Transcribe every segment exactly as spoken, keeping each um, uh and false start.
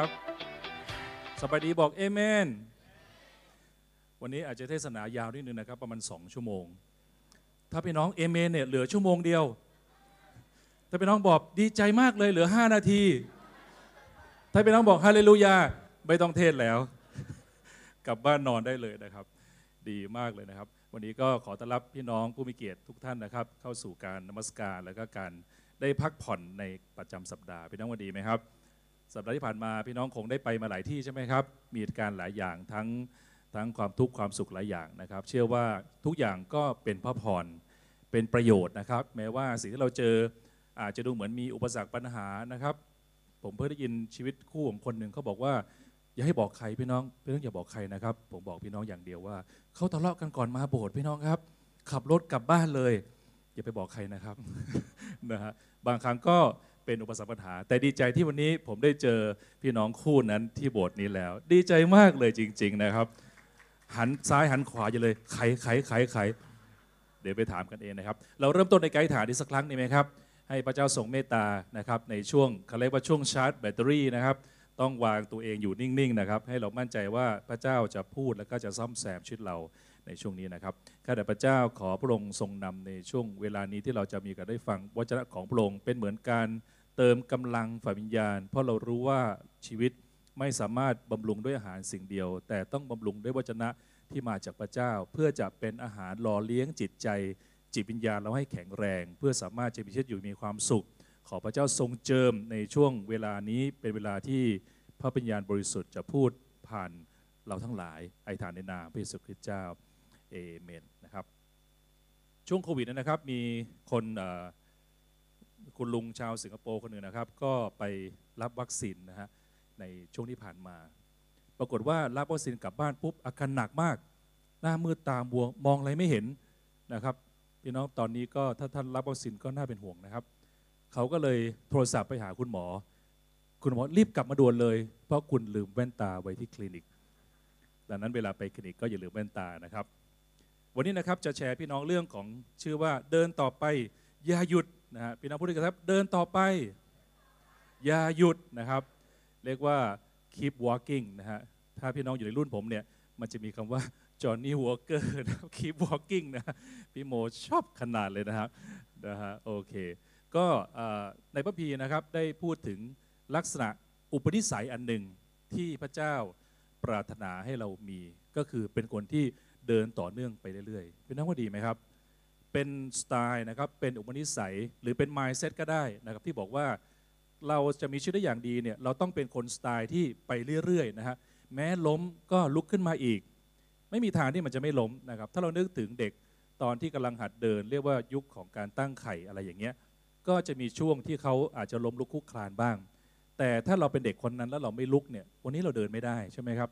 ครับสบายดีบอกเอเมนวันนี้อาจจะเทศนายาวนิดนึงนะครับประมาณสองชั่วโมงถ้าพี่น้องเอเมนเนี่ยเหลือชั่วโมงเดียวถ้าพี่น้องบอกดีใจมากเลยเหลือห้านาทีถ้าพี่น้องบอกฮาเลลูยาไม่ต้องเทศแล้วกลับบ้านนอนได้เลยนะครับดีมากเลยนะครับวันนี้ก็ขอต้อนรับพี่น้องผู้มีเกียรติทุกท่านนะครับเข้าสู่การนมัสการและก็การได้พักผ่อนในประจำสัปดาห์พี่น้องวันดีไหมครับสัปดาห์ที่ผ่านมาพี่น้องคงได้ไปมาหลายที่ใช่ไหมครับมีเหตุการณ์หลายอย่างทั้งทั้งความทุกข์ความสุขหลายอย่างนะครับเชื่อว่าทุกอย่างก็เป็นพระพรเป็นประโยชน์นะครับแม้ว่าสิ่งที่เราเจออาจจะดูเหมือนมีอุปสรรคปัญหานะครับผมเพิ่งได้ยินชีวิตคู่ของคนหนึ่งเขาบอกว่าอย่าให้บอกใครพี่น้องพี่น้องอย่าบอกใครนะครับผมบอกพี่น้องอย่างเดียวว่าเขาทะเลาะกันก่อนมาโบสถ์พี่น้องครับขับรถกลับบ้านเลยอย่าไปบอกใครนะครับนะฮะบางครั้งก็เป็นอุปสรรคปัญหาแต่ดีใจที่วันนี้ผมได้เจอพี่น้องคู่นั้นที่โบสถ์นี้แล้วดีใจมากเลยจริงๆนะครับหันซ้ายหันขวาอยู่เลยไขไขไขไขเดี๋ยวไปถามกันเองนะครับเราเริ่มต้นในไกด์ถามอีกสักครั้งนี้ไหมครับให้พระเจ้าทรงเมตตานะครับในช่วงเขาเรียกว่าช่วงชาร์จแบตเตอรี่นะครับต้องวางตัวเองอยู่นิ่งๆนะครับให้เรามั่นใจว่าพระเจ้าจะพูดและก็จะซ่อมแซมชีวิตเราในช่วงนี้นะครับข้าแต่พระเจ้าขอพระองค์ทรงนำในช่วงเวลานี้ที่เราจะมีการได้ฟังวจนะของพระองค์เป็นเหมือนการเติมกำลังฝ่ายวิญญาณเพราะเรารู้ว่าชีวิตไม่สามารถบำรุงด้วยอาหารสิ่งเดียวแต่ต้องบำรุงด้วยวจนะที่มาจากพระเจ้าเพื่อจะเป็นอาหารหล่อเลี้ยงจิตใจจิตวิญญาณเราให้แข็งแรงเพื่อสามารถจะมีชีวิตอยู่มีความสุขขอพระเจ้าทรงเจิมในช่วงเวลานี้เป็นเวลาที่พระวิญญาณบริสุทธิ์จะพูดผ่านเราทั้งหลายไอฐานในนามพระเยซูคริสต์เจ้าเอเมนนะครับช่วงโควิดนะครับมีคนคุณลุงชาวสิงคโปร์คนหนึ่งนะครับก็ไปรับวัคซีนนะฮะในช่วงที่ผ่านมาปรากฏว่ารับวัคซีนกลับบ้านปุ๊บอาการหนักมากหน้ามืดตาบวมมองอะไรไม่เห็นนะครับพี่น้องตอนนี้ก็ถ้าท่านรับวัคซีนก็น่าเป็นห่วงนะครับเขาก็เลยโทรศัพท์ไปหาคุณหมอคุณหมอรีบกลับมาด่วนเลยเพราะคุณลืมแว่นตาไว้ที่คลินิกดังนั้นเวลาไปคลินิกก็อย่าลืมแว่นตานะครับวันนี้นะครับจะแชร์พี่น้องเรื่องของชื่อว่าเดินต่อไปอย่าหยุดนะฮะพี่น้องพูดด้วยกันครับเดินต่อไปอย่าหยุดนะครับเรียกว่า keep walking นะฮะถ้าพี่น้องอยู่ในรุ่นผมเนี่ยมันจะมีคำว่า Johnny Walker นะ keep walking นะพี่โมชอบขนาดเลยนะครับนะฮะโอเคก็ในพระพีนะครับได้พูดถึงลักษณะอุปนิสัยอันหนึ่งที่พระเจ้าปรารถนาให้เรามีก็คือเป็นคนที่เดินต่อเนื่องไปเรื่อยๆเป็นน้องว่าดีไหมครับเป็นสไตล์นะครับเป็นอุปนิสัยหรือเป็น mindset ก็ได้นะครับที่บอกว่าเราจะมีชีวิตได้อย่างดีเนี่ยเราต้องเป็นคนสไตล์ที่ไปเรื่อยๆนะฮะแม้ล้มก็ลุกขึ้นมาอีกไม่มีทางที่มันจะไม่ล้มนะครับถ้าเรานึกถึงเด็กตอนที่กำลังหัดเดินเรียกว่ายุคของการตั้งไข่อะไรอย่างเงี้ยก็จะมีช่วงที่เขาอาจจะล้มลุกคลุกคลานบ้างแต่ถ้าเราเป็นเด็กคนนั้นแล้วเราไม่ลุกเนี่ยวันนี้เราเดินไม่ได้ใช่ไหมครับ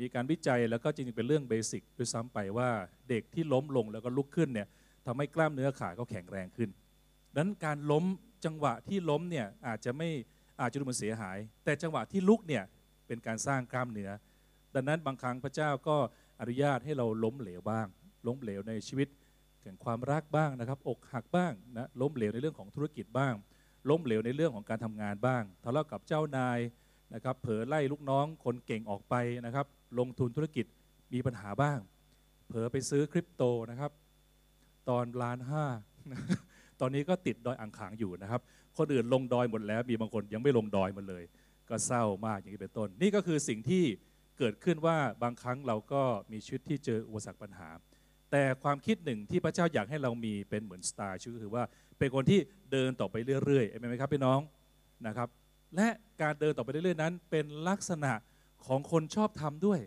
มีการวิจัยแล้วก็จริงๆเป็นเรื่องเบสิกด้วยซ้ำไปว่าเด็กที่ล้มลงแล้วก็ลุกขึ้นเนี่ยทำให้กล้ามเนื้อขาเขาแข็งแรงขึ้นดังนั้นการล้มจังหวะที่ล้มเนี่ยอาจจะไม่อาจจะดูเหมือนเสียหายแต่จังหวะที่ลุกเนี่ยเป็นการสร้างกล้ามเนื้อดังนั้นบางครั้งพระเจ้าก็อนุญาตให้เราล้มเหลวบ้างล้มเหลวในชีวิตเกี่ยวกับความรักบ้างนะครับอกหักบ้างนะล้มเหลวในเรื่องของธุรกิจบ้างล้มเหลวในเรื่องของการทำงานบ้างทะเลาะกับเจ้านายนะครับเผลอไล่ลูกน้องคนเก่งออกไปนะครับลงทุนธุรกิจมีปัญหาบ้างเผลอไปซื้อคริปโตนะครับตอนล้านห้าตอนนี้ก็ติดดอยอ่างขางอยู่นะครับคนอื่นลงดอยหมดแล้วมีบางคนยังไม่ลงดอยหมดเลยก็เศร้ามากอย่างนี้เป็นต้นนี่ก็คือสิ่งที่เกิดขึ้นว่าบางครั้งเราก็มีชีวิตที่เจออุปสรรคปัญหาแต่ความคิดหนึ่งที่พระเจ้าอยากให้เรามีเป็นเหมือนสไตล์ชื่อคือว่าเป็นคนที่เดินต่อไปเรื่อยๆเห็นไหมครับพี่น้องนะครับและการเดินต่อไปเรื่อยๆนั้นเป็นลักษณะของคนชอบทำด้วย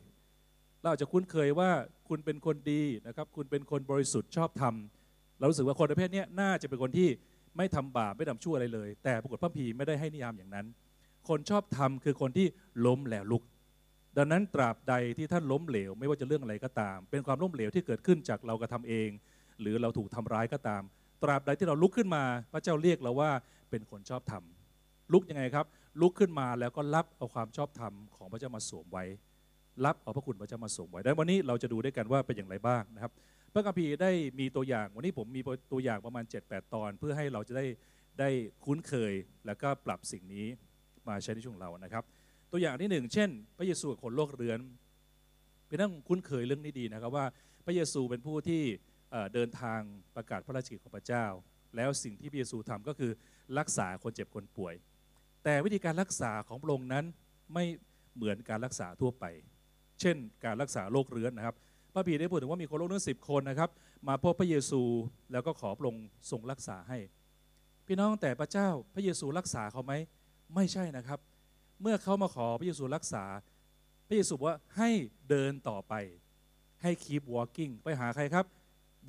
เราอาจจะคุ้นเคยว่าคุณเป็นคนดีนะครับคุณเป็นคนบริสุทธิ์ชอบทำเรารู้สึกว่าคนประเภทนี้น่าจะเป็นคนที่ไม่ทำบาปไม่ทำชั่วอะไรเลยแต่ปรากฏพระพีไม่ได้ให้นิยามอย่างนั้นคนชอบทำคือคนที่ล้มแล้วลุกดังนั้นตราบใดที่ท่านล้มเหลวไม่ว่าจะเรื่องอะไรก็ตามเป็นความล้มเหลวที่เกิดขึ้นจากเรากระทำเองหรือเราถูกทำร้ายก็ตามตราบใดที่เราลุกขึ้นมาพระเจ้าเรียกเราว่าเป็นคนชอบธรรมลุกยังไงครับลุกขึ้นมาแล้วก็รับเอาความชอบธรรมของพระเจ้ามาสวมไว้รับเอาพระคุณพระเจ้ามาสวมไว้ได้วันนี้เราจะดูด้วยกันว่าเป็นอย่างไรบ้างนะครับพระคัมภีร์ได้มีตัวอย่างวันนี้ผมมีตัวอย่างประมาณ เจ็ดแปด ตอนเพื่อให้เราจะได้ได้คุ้นเคยแล้วก็ปรับสิ่งนี้มาใช้ในช่วงเรานะครับ ตัวอย่างที่หนึ่งเช่นพระเยซูกับคนโรคเรื้อนเป็นต้องคุ้นเคยเรื่องนี้ดีนะครับว่าพระเยซูเป็นผู้ที่เดินทางประกาศพระราชกิจของพระเจ้าแล้วสิ่งที่พระเยซูทำก็คือรักษาคนเจ็บคนป่วยแต่วิธีการรักษาของพระองค์นั้นไม่เหมือนการรักษาทั่วไปเช่นการรักษาโรคเรื้อนนะครับพระบีได้พูดถึงว่ามีคนโรคเรื้อนสิบคนนะครับมาพบพระเยซูแล้วก็ขอพระองค์ทรงรักษาให้พี่น้องแต่พระเจ้าพระเยซูรักษาเขาไหมไม่ใช่นะครับเมื่อเขามาขอพระเยซูรักษาพระเยซูว่าให้เดินต่อไปให้ keep walking ไปหาใครครับ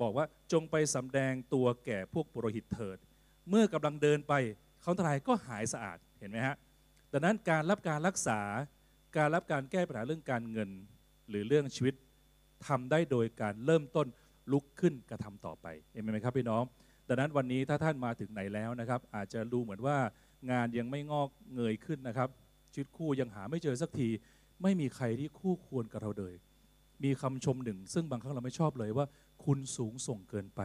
บอกว่าจงไปสำแดงตัวแก่พวกปุโรหิตเถิดเมื่อกำลังเดินไปเขาทั้งหลายก็หายสะอาดเห็นไหมฮะดังนั้นการรับการรักษาการรับการแก้ปัญหาเรื่องการเงินหรือเรื่องชีวิตทำได้โดยการเริ่มต้นลุกขึ้นกระทำต่อไปเห็นไหมครับพี่น้องดังนั้นวันนี้ถ้าท่านมาถึงไหนแล้วนะครับอาจจะดูเหมือนว่างานยังไม่งอกเงยขึ้นนะครับชีวิตคู่ยังหาไม่เจอสักทีไม่มีใครที่คู่ควรกับเราเลยมีคำชมหนึ่งซึ่งบางครั้งเราไม่ชอบเลยว่าคุณสูงส่งเกินไป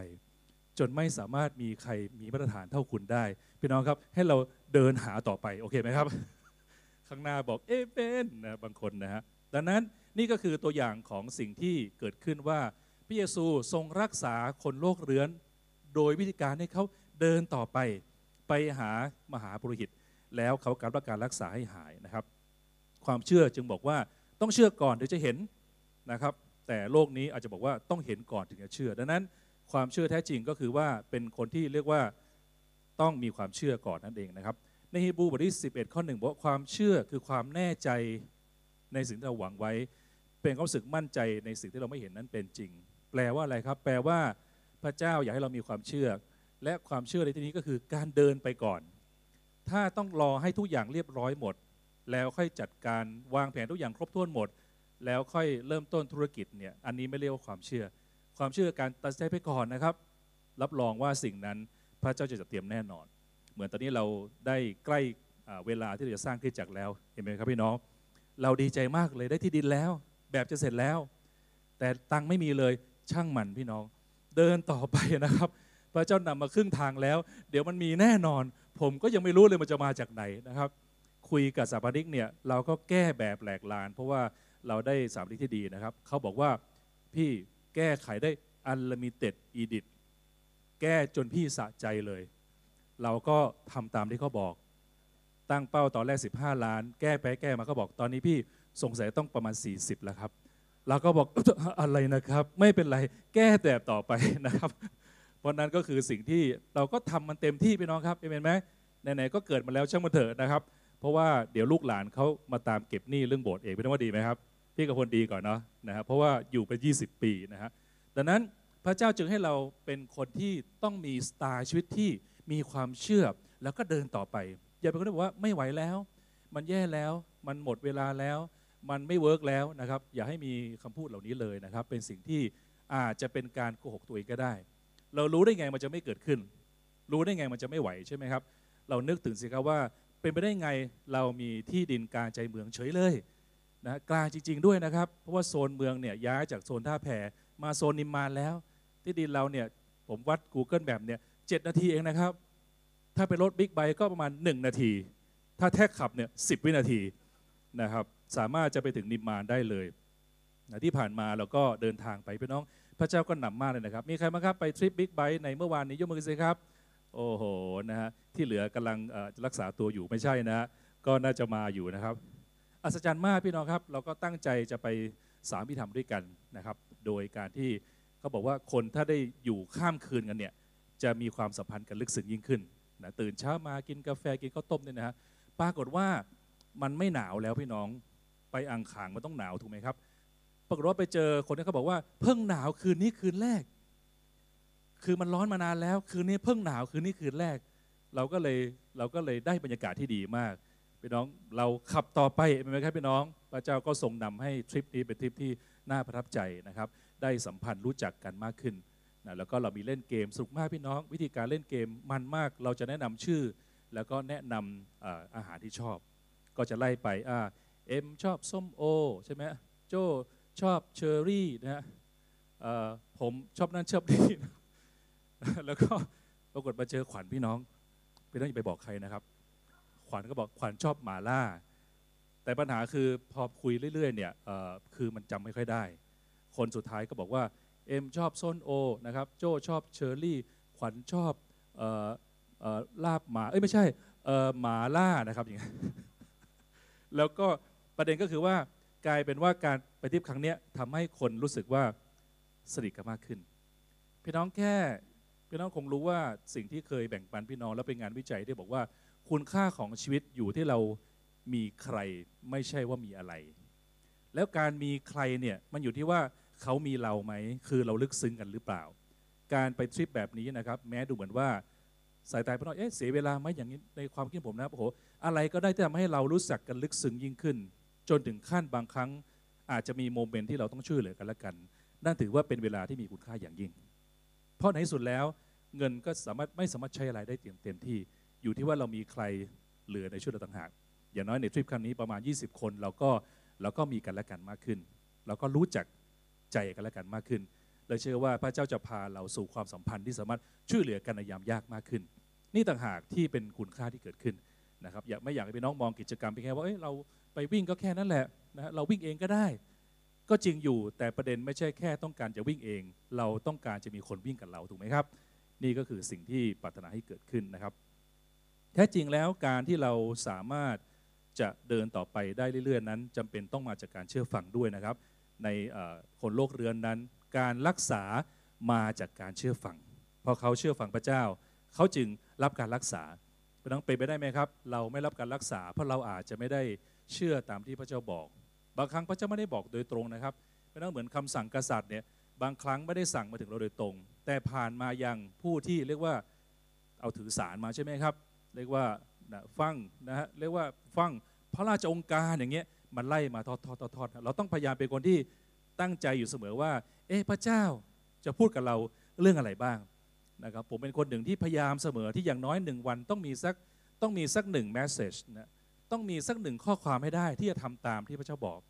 จนไม่สามารถมีใครมีมาตรฐานเท่าคุณได้พี่น้องครับให้เราเดินหาต่อไปโอเคไหมครับ ข้างหน้าบอกเอเป็นนะบางคนนะฮะดังนั้นนี่ก็คือตัวอย่างของสิ่งที่เกิดขึ้นว่าพระเยซูทรงรักษาคนโรคเรื้อนโดยวิธีการให้เขาเดินต่อไปไปหามหาปุโรหิตแล้วเขาการประการรักษาให้หายนะครับความเชื่อจึงบอกว่าต้องเชื่อก่อนถึงจะเห็นนะครับแต่โลกนี้อาจจะบอกว่าต้องเห็นก่อนถึงจะเชื่อดังนั้นความเชื่อแท้จริงก็คือว่าเป็นคนที่เรียกว่าต้องมีความเชื่อก่อนนั่นเองนะครับในฮีบรูบทที่สิบเอ็ดข้อหนึ่งบอกว่าความเชื่อคือความแน่ใจในสิ่งที่เราหวังไว้เป็นความรู้สึกมั่นใจในสิ่งที่เราไม่เห็นนั้นเป็นจริงแปลว่าอะไรครับแปลว่าพระเจ้าอยากให้เรามีความเชื่อและความเชื่อในที่นี้ก็คือการเดินไปก่อนถ้าต้องรอให้ทุกอย่างเรียบร้อยหมดแล้วค่อยจัดการวางแผนทุกอย่างครบถ้วนหมดแล้วค่อยเริ่มต้นธุรกิจเนี่ยอันนี้ไม่เรียกว่าความเชื่อความเชื่อการตัดสินใจไปก่อนนะครับรับรองว่าสิ่งนั้นพระเจ้าจะจัดเตรียมแน่นอนเหมือนตอนนี้เราได้ใกล้เวลาที่เราจะสร้างคริสตจักรแล้วเห็นไหมครับพี่น้องเราดีใจมากเลยได้ที่ดินแล้วแบบจะเสร็จแล้วแต่ตังค์ไม่มีเลยช่างมันพี่น้องเดินต่อไปนะครับพระเจ้านำมาครึ่งทางแล้วเดี๋ยวมันมีแน่นอนผมก็ยังไม่รู้เลยมันจะมาจากไหนนะครับคุยกับสถาปนิกเนี่ยเราก็แก้แบบแหลกลานเพราะว่าเราได้สถาปนิกที่ดีนะครับเขาบอกว่าพี่แก้ไขได้ unlimited edit แก้จนพี่สะใจเลยเราก็ทำตามที่เขาบอกตั้งเป้าตอนแรกสิบห้าล้านแก้ไปแก้มาเขาบอกตอนนี้พี่สงสัยต้องประมาณสี่สิบแล้วครับเราก็บอกอะไรนะครับไม่เป็นไรแก้แต่ต่อไปนะครับเพราะนั้นก็คือสิ่งที่เราก็ทำมันเต็มที่พี่น้องครับเห็นไหมไหนๆก็เกิดมาแล้วช่างมันเถอะนะครับเพราะว่าเดี๋ยวลูกหลานเขามาตามเก็บหนี้เรื่องโบสถ์เองเป็นว่าดีไหมครับพี่กับคนดีก่อนเนาะนะครับเพราะว่าอยู่ไปยี่สิบปีนะฮะดังนั้นพระเจ้าจึงให้เราเป็นคนที่ต้องมีสไตล์ชีวิตที่มีความเชื่อแล้วก็เดินต่อไปอย่าเป็นคนที่บอกว่าไม่ไหวแล้วมันแย่แล้วมันหมดเวลาแล้วมันไม่เวิร์กแล้วนะครับอย่าให้มีคำพูดเหล่านี้เลยนะครับเป็นสิ่งที่อาจจะเป็นการโกหกตัวเองก็ได้เรารู้ได้ไงมันจะไม่เกิดขึ้นรู้ได้ไงมันจะไม่ไหวใช่ไหมครับเรานึกถึงสิครับว่าเป็นไปได้ไงเรามีที่ดินกลางใจเมืองเฉยเลยนะกลางจริงๆด้วยนะครับเพราะว่าโซนเมืองเนี่ยย้ายจากโซนท่าแพมาโซนนิมมานแล้วที่ดินเราเนี่ยผมวัด Google แบบเนี่ยเจ็ดนาทีเองนะครับถ้าเป็นรถบิ๊กไบค์ก็ประมาณหนึ่งนาทีถ้าแท็กขับเนี่ยสิบวินาทีนะครับสามารถจะไปถึงนิมมานได้เลยนะที่ผ่านมาเราก็เดินทางไปพี่น้องพระเจ้าก็นำมากเลยนะครับมีใครบ้างครับไปทริปบิ๊กไบค์ในเมื่อวานนี้ยกมือสิครับโอ้โหนะฮะที่เหลือกำลังรักษาตัวอยู่ไม่ใช่นะฮะก็น่าจะมาอยู่นะครับอัศจรรย์มากพี่น้องครับเราก็ตั้งใจจะไปสามพิธามด้วยกันนะครับโดยการที่เขาบอกว่าคนถ้าได้อยู่ข้ามคืนกันเนี่ยจะมีความสัมพันธ์กันลึกซึ้งยิ่งขึ้นนะตื่นเช้ามากินกาแฟกินข้าวต้มเนี่ยนะฮะปรากฏว่ามันไม่หนาวแล้วพี่น้องไปอ่างขางมันต้องหนาวถูกไหมครับปรากฏว่าไปเจอคนที่เขาบอกว่าเพิ่งหนาวคืนนี้คืนแรกคือมันร้อนมานานแล้วคืนนี้เพิ่งหนาวคืนนี้คืนแรกเราก็เลยเราก็เลยได้บรรยากาศที่ดีมากพี่น้องเราขับต่อไปเป็นไหมครับพี่น้องพระเจ้าก็ทรงนำให้ทริปนี้เป็นทริปที่น่าประทับใจนะครับได้สัมพันธ์รู้จักกันมากขึ้นนะแล้วก็เรามีเล่นเกมสนุกมากพี่น้องวิธีการเล่นเกมมันมากเราจะแนะนำชื่อแล้วก็แนะนำอาหารที่ชอบก็จะไล่ไปอ่าเอ็มชอบส้มโอใช่ไหมโจชอบเชอร์รี่นะฮะผมชอบนั่นชอบนี่แล้วก็ปรากฏมาเจอขวัญพี่น้องพี่น้องอย่าไปบอกใครนะครับขวัญก็บอกขวัญชอบหม่าล่าแต่ แต่ปัญหาคือพอคุยเรื่อยๆเนี่ยคือมันจำไม่ค่อยได้คนสุดท้ายก็บอกว่าเอ็มชอบส้นโอนะครับโจชอบเชอร์รี่ขวัญชอบลาบหมาเอ้ยไม่ใช่หมาล่านะครับอย่างเงี้ยแล้วก็ประเด็นก็คือว่ากลายเป็นว่าการไปทริปครั้งนี้ทำให้คนรู้สึกว่าสนิทกันมากขึ้นพี่น้องแค่พี่น้องคงรู้ว่าสิ่งที่เคยแบ่งปันพี่น้องแล้วเป็นงานวิจัยที่บอกว่าคุณค่าของชีวิตอยู่ที่เรามีใครไม่ใช่ว่ามีอะไรแล้วการมีใครเนี่ยมันอยู่ที่ว่าเขามีเราไหมคือเราลึกซึ้งกันหรือเปล่าการไปทริปแบบนี้นะครับแม้ดูเหมือนว่าสายตาพี่น้องเอ๊ะเสียเวลาไหมอย่างนี้ในความคิดผมนะโอ้โหอะไรก็ได้ที่ทำให้เรารู้จักกันลึกซึ้งยิ่งขึ้นจนถึงขั้นบางครั้งอาจจะมีโมเมนต์ที่เราต้องช่วยเหลือกันและกันนั่นถือว่าเป็นเวลาที่มีคุณค่าอย่างยิ่งเพราะในที่สุดแล้วเงินก็สามารถไม่สามารถใช้อะไรได้เต็มที่อยู่ที่ว่าเรามีใครเหลือในช่วยเราต่างหากอย่างน้อยในทริปครั้งนี้ประมาณยี่สิบคนเราก็เราก็มีกันและกันมากขึ้นเราก็รู้จักใจกันและกันมากขึ้นและเชื่อว่าพระเจ้าจะพาเราสู่ความสัมพันธ์ที่สามารถช่วยเหลือกันในยามยากมากขึ้นนี่ต่างหากที่เป็นคุณค่าที่เกิดขึ้นนะครับอย่าไม่อยากให้พี่น้องมองกิจกรรมเพียงแค่ว่าเอ้ยเราไปวิ่งก็แค่นั้นแหละนะเราวิ่งเองก็ได้ก็จริงอยู่แต่ประเด็นไม่ใช่แค่ต้องการจะวิ่งเองเราต้องการจะมีคนวิ่งกับเราถูกไหมครับนี่ก็คือสิ่งที่ปรารถนาให้เกิดขึ้นนะครับแท้จริงแล้วการที่เราสามารถจะเดินต่อไปได้เรื่อยๆนั้นจำเป็นต้องมาจากการเชื่อฟังด้วยนะครับในคนโรคเรื้อนนั้นการรักษามาจากการเชื่อฟังพอเขาเชื่อฟังพระเจ้าเขาจึงรับการรักษาเพราะนั้นเป็นไปได้ไหมครับเราไม่รับการรักษาเพราะเราอาจจะไม่ได้เชื่อตามที่พระเจ้าบอกบางครั้งพระเจ้าไม่ได้บอกโดยตรงนะครับเพราะนั้นเหมือนคำสั่งกษัตริย์เนี่ยบางครั้งไม่ได้สั่งมาถึงเราโดยตรงแต่ผ่านมายังผู้ที่เรียกว่าเอาถือสารมาใช่ไหมครับเรียกว่าฟังนะฮะเรียกว่าฟังพระราชองค์การอย่างเงี้ยมันไล่มาทอดทอดทอดทอดเราต้องพยายามเป็นคนที่ตั้งใจอยู่เสมอว่าเอ๊ะพระเจ้าจะพูดกับเราเรื่องอะไรบ้างนะครับผมเป็นคนหนึ่งที่พยายามเสมอที่อย่างน้อยหนึ่งวันต้องมีสักต้องมีสักหนึ่งแมสเซจนะต้องมีสักหนึ่งข้อความให้ได้ที่จะทำตามที่พระเจ้าบอก